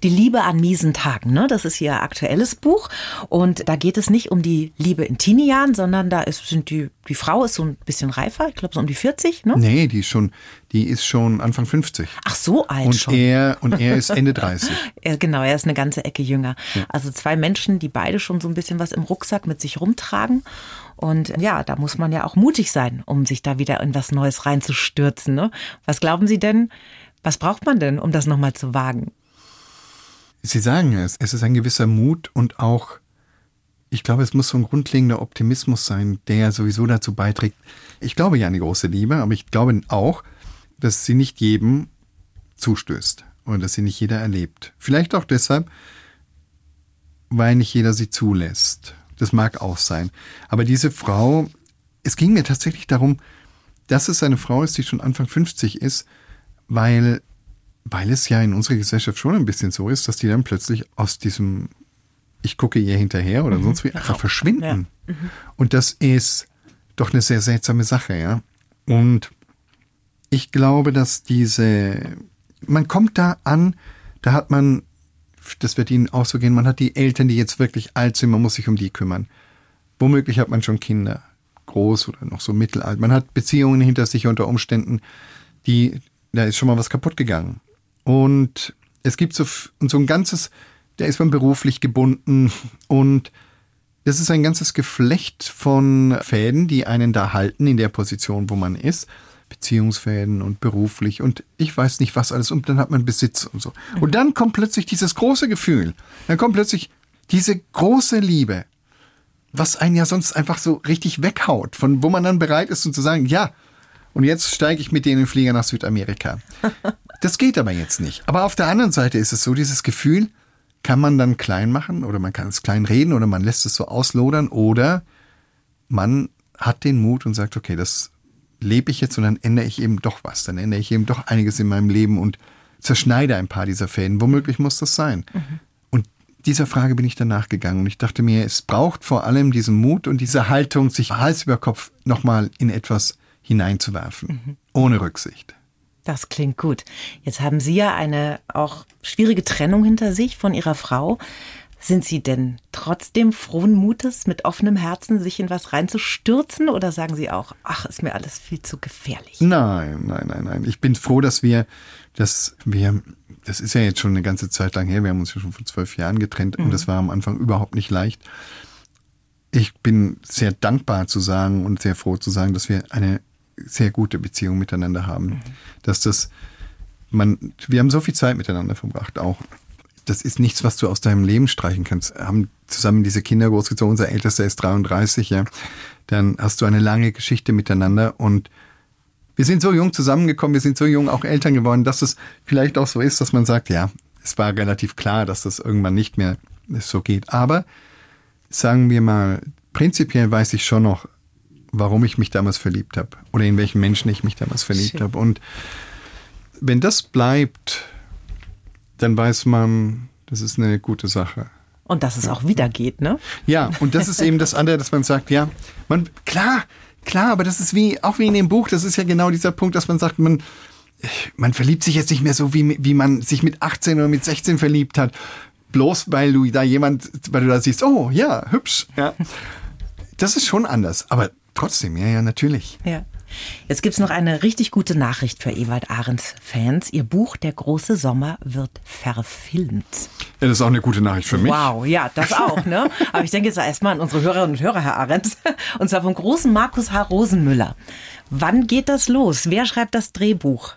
Die Liebe an miesen Tagen, ne? Das ist Ihr aktuelles Buch und da geht es nicht um die Liebe in Teenie-Jahren, sondern da ist, sind die, die Frau ist so ein bisschen reifer, ich glaube so um die vierzig, ne? Nee, die ist schon, die ist schon Anfang fünfzig. Ach, so alt und schon. Er, und er ist Ende dreißig. er, genau, er ist eine ganze Ecke jünger. Ja. Also zwei Menschen, die beide schon so ein bisschen was im Rucksack mit sich rumtragen. Und ja, da muss man ja auch mutig sein, um sich da wieder in was Neues reinzustürzen, ne? Was glauben Sie denn, was braucht man denn, um das nochmal zu wagen? Sie sagen es, es ist ein gewisser Mut und auch, ich glaube, es muss so ein grundlegender Optimismus sein, der sowieso dazu beiträgt. Ich glaube ja an die große Liebe, aber ich glaube auch, dass sie nicht jedem zustößt und dass sie nicht jeder erlebt. Vielleicht auch deshalb, weil nicht jeder sie zulässt. Das mag auch sein. Aber diese Frau, es ging mir tatsächlich darum, dass es eine Frau ist, die schon Anfang fünfzig ist, weil... Weil es ja in unserer Gesellschaft schon ein bisschen so ist, dass die dann plötzlich aus diesem ich gucke ihr hinterher oder mhm. sonst wie einfach verschwinden. Ja. Mhm. Und das ist doch eine sehr seltsame Sache, ja. Und ich glaube, dass diese, man kommt da an, da hat man, das wird Ihnen auch so gehen, man hat die Eltern, die jetzt wirklich alt sind, man muss sich um die kümmern. Womöglich hat man schon Kinder, groß oder noch so mittelalt. Man hat Beziehungen hinter sich unter Umständen, die, da ist schon mal was kaputt gegangen. Und es gibt so, so ein ganzes, da ist man beruflich gebunden und das ist ein ganzes Geflecht von Fäden, die einen da halten in der Position, wo man ist. Beziehungsfäden und beruflich und ich weiß nicht was alles und dann hat man Besitz und so. Und dann kommt plötzlich dieses große Gefühl, dann kommt plötzlich diese große Liebe, was einen ja sonst einfach so richtig weghaut, von wo man dann bereit ist und zu sagen, ja, und jetzt steige ich mit denen in den Flieger nach Südamerika. Das geht aber jetzt nicht. Aber auf der anderen Seite ist es so, dieses Gefühl kann man dann klein machen oder man kann es klein reden oder man lässt es so auslodern oder man hat den Mut und sagt, okay, das lebe ich jetzt und dann ändere ich eben doch was. Dann ändere ich eben doch einiges in meinem Leben und zerschneide ein paar dieser Fäden. Womöglich muss das sein. Mhm. Und dieser Frage bin ich dann nachgegangen und ich dachte mir, es braucht vor allem diesen Mut und diese Haltung, sich Hals über Kopf nochmal in etwas hineinzuwerfen, mhm. ohne Rücksicht. Das klingt gut. Jetzt haben Sie ja eine auch schwierige Trennung hinter sich von Ihrer Frau. Sind Sie denn trotzdem frohen Mutes, mit offenem Herzen sich in was reinzustürzen? Oder sagen Sie auch, ach, ist mir alles viel zu gefährlich? Nein, nein, nein, nein. Ich bin froh, dass wir, dass wir, das ist ja jetzt schon eine ganze Zeit lang her, wir haben uns ja schon vor zwölf Jahren getrennt, mhm. und das war am Anfang überhaupt nicht leicht. Ich bin sehr dankbar zu sagen und sehr froh zu sagen, dass wir eine sehr gute Beziehung miteinander haben. Mhm. Dass das, man, wir haben so viel Zeit miteinander verbracht auch. Das ist nichts, was du aus deinem Leben streichen kannst. Wir haben zusammen diese Kinder großgezogen. Unser Ältester ist dreiunddreißig, ja. Dann hast du eine lange Geschichte miteinander und wir sind so jung zusammengekommen, wir sind so jung auch Eltern geworden, dass es vielleicht auch so ist, dass man sagt, ja, es war relativ klar, dass das irgendwann nicht mehr so geht. Aber sagen wir mal, prinzipiell weiß ich schon noch, warum ich mich damals verliebt habe oder in welchen Menschen ich mich damals verliebt habe. Und wenn das bleibt, dann weiß man, das ist eine gute Sache. Und dass es auch wieder geht, ne? Ja, und das ist eben das andere, dass man sagt, ja, man, klar, klar, aber das ist wie, auch wie in dem Buch, das ist ja genau dieser Punkt, dass man sagt, man, man verliebt sich jetzt nicht mehr so, wie, wie man sich mit achtzehn oder mit sechzehn verliebt hat. Bloß weil du da jemand, weil du da siehst, oh ja, hübsch, ja. Das ist schon anders, aber trotzdem, ja, ja, natürlich. Ja. Jetzt gibt es noch eine richtig gute Nachricht für Ewald Arenz-Fans. Ihr Buch Der große Sommer wird verfilmt. Ja, das ist auch eine gute Nachricht für mich. Wow, ja, das auch, ne? Aber ich denke jetzt erstmal an unsere Hörerinnen und Hörer, Herr Arenz. Und zwar vom großen Markus H. Rosenmüller. Wann geht das los? Wer schreibt das Drehbuch?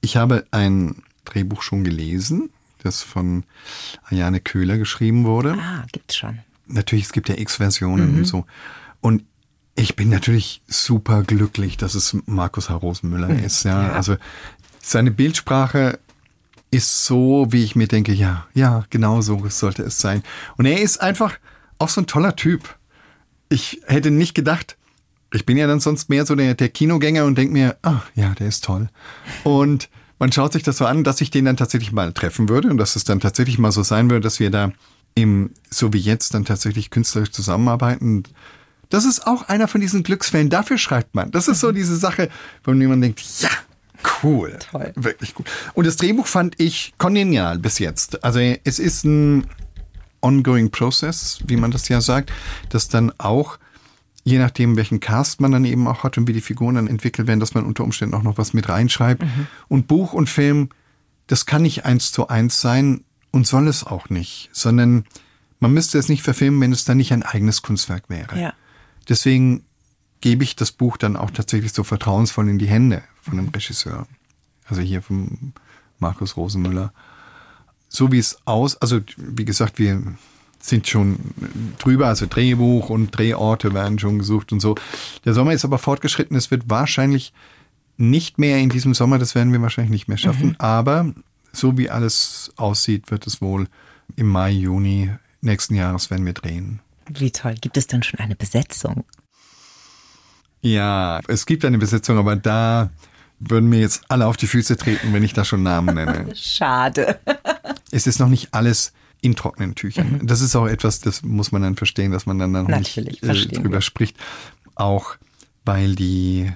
Ich habe ein Drehbuch schon gelesen, das von Ayane Köhler geschrieben wurde. Ah, gibt's schon. Natürlich, es gibt ja X-Versionen mhm. und so. Und ich bin natürlich super glücklich, dass es Markus H. Rosenmüller ist. Ja. Ja. Also seine Bildsprache ist so, wie ich mir denke, ja, ja, genau so sollte es sein. Und er ist einfach auch so ein toller Typ. Ich hätte nicht gedacht, ich bin ja dann sonst mehr so der, der Kinogänger und denke mir, ah, ja, der ist toll. Und man schaut sich das so an, dass ich den dann tatsächlich mal treffen würde und dass es dann tatsächlich mal so sein würde, dass wir da im, so wie jetzt dann tatsächlich künstlerisch zusammenarbeiten. Das ist auch einer von diesen Glücksfällen. Dafür schreibt man. Das ist so diese Sache, wo jemand denkt, ja, cool. Toll. Wirklich cool. Und das Drehbuch fand ich kongenial bis jetzt. Also es ist ein ongoing process, wie man das ja sagt, dass dann auch, je nachdem, welchen Cast man dann eben auch hat und wie die Figuren dann entwickelt werden, dass man unter Umständen auch noch was mit reinschreibt. Mhm. Und Buch und Film, das kann nicht eins zu eins sein und soll es auch nicht. Sondern man müsste es nicht verfilmen, wenn es dann nicht ein eigenes Kunstwerk wäre. Ja. Deswegen gebe ich das Buch dann auch tatsächlich so vertrauensvoll in die Hände von einem Regisseur. Also hier von Markus Rosenmüller. So wie es aus, also wie gesagt, wir sind schon drüber, also Drehbuch und Drehorte werden schon gesucht und so. Der Sommer ist aber fortgeschritten, es wird wahrscheinlich nicht mehr in diesem Sommer, das werden wir wahrscheinlich nicht mehr schaffen, mhm. aber so wie alles aussieht, wird es wohl im Mai, Juni nächsten Jahres werden wir drehen. Wie toll. Gibt es denn schon eine Besetzung? Ja, es gibt eine Besetzung, aber da würden mir jetzt alle auf die Füße treten, wenn ich da schon Namen nenne. Schade. Es ist noch nicht alles in trockenen Tüchern. Mhm. Das ist auch etwas, das muss man dann verstehen, dass man dann, dann Natürlich, nicht äh, drüber wir. spricht. Auch weil die,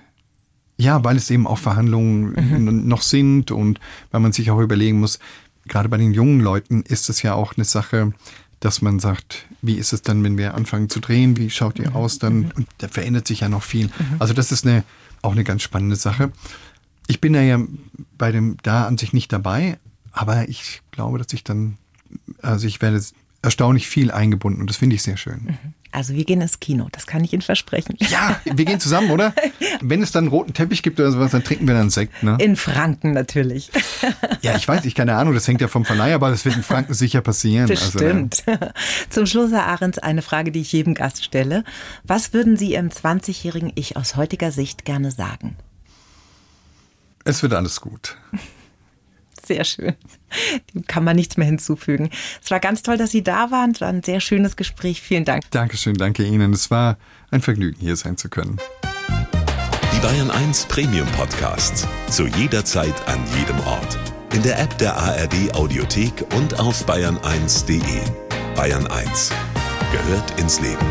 ja, weil es eben auch Verhandlungen mhm. noch sind und weil man sich auch überlegen muss, gerade bei den jungen Leuten ist es ja auch eine Sache, dass man sagt, wie ist es dann, wenn wir anfangen zu drehen, wie schaut ihr aus dann? Und da verändert sich ja noch viel. Also das ist eine, auch eine ganz spannende Sache. Ich bin da ja bei dem da an sich nicht dabei, aber ich glaube, dass ich dann, also ich werde erstaunlich viel eingebunden und das finde ich sehr schön. Also wir gehen ins Kino, das kann ich Ihnen versprechen. Ja, wir gehen zusammen, oder? Wenn es dann einen roten Teppich gibt oder sowas, dann trinken wir dann Sekt, ne? In Franken natürlich. Ja, ich weiß, ich keine Ahnung, das hängt ja vom Verleih, aber das wird in Franken sicher passieren. Bestimmt. Also, ja. Zum Schluss, Herr Arenz, eine Frage, die ich jedem Gast stelle. Was würden Sie Ihrem zwanzigjährigen Ich aus heutiger Sicht gerne sagen? Es wird alles gut. Sehr schön. Dem kann man nichts mehr hinzufügen. Es war ganz toll, dass Sie da waren. Es war ein sehr schönes Gespräch. Vielen Dank. Dankeschön, danke Ihnen. Es war ein Vergnügen, hier sein zu können. Die Bayern eins Premium Podcasts. Zu jeder Zeit, an jedem Ort. In der App der A R D Audiothek und auf bayern eins punkt de. Bayern eins. Gehört ins Leben.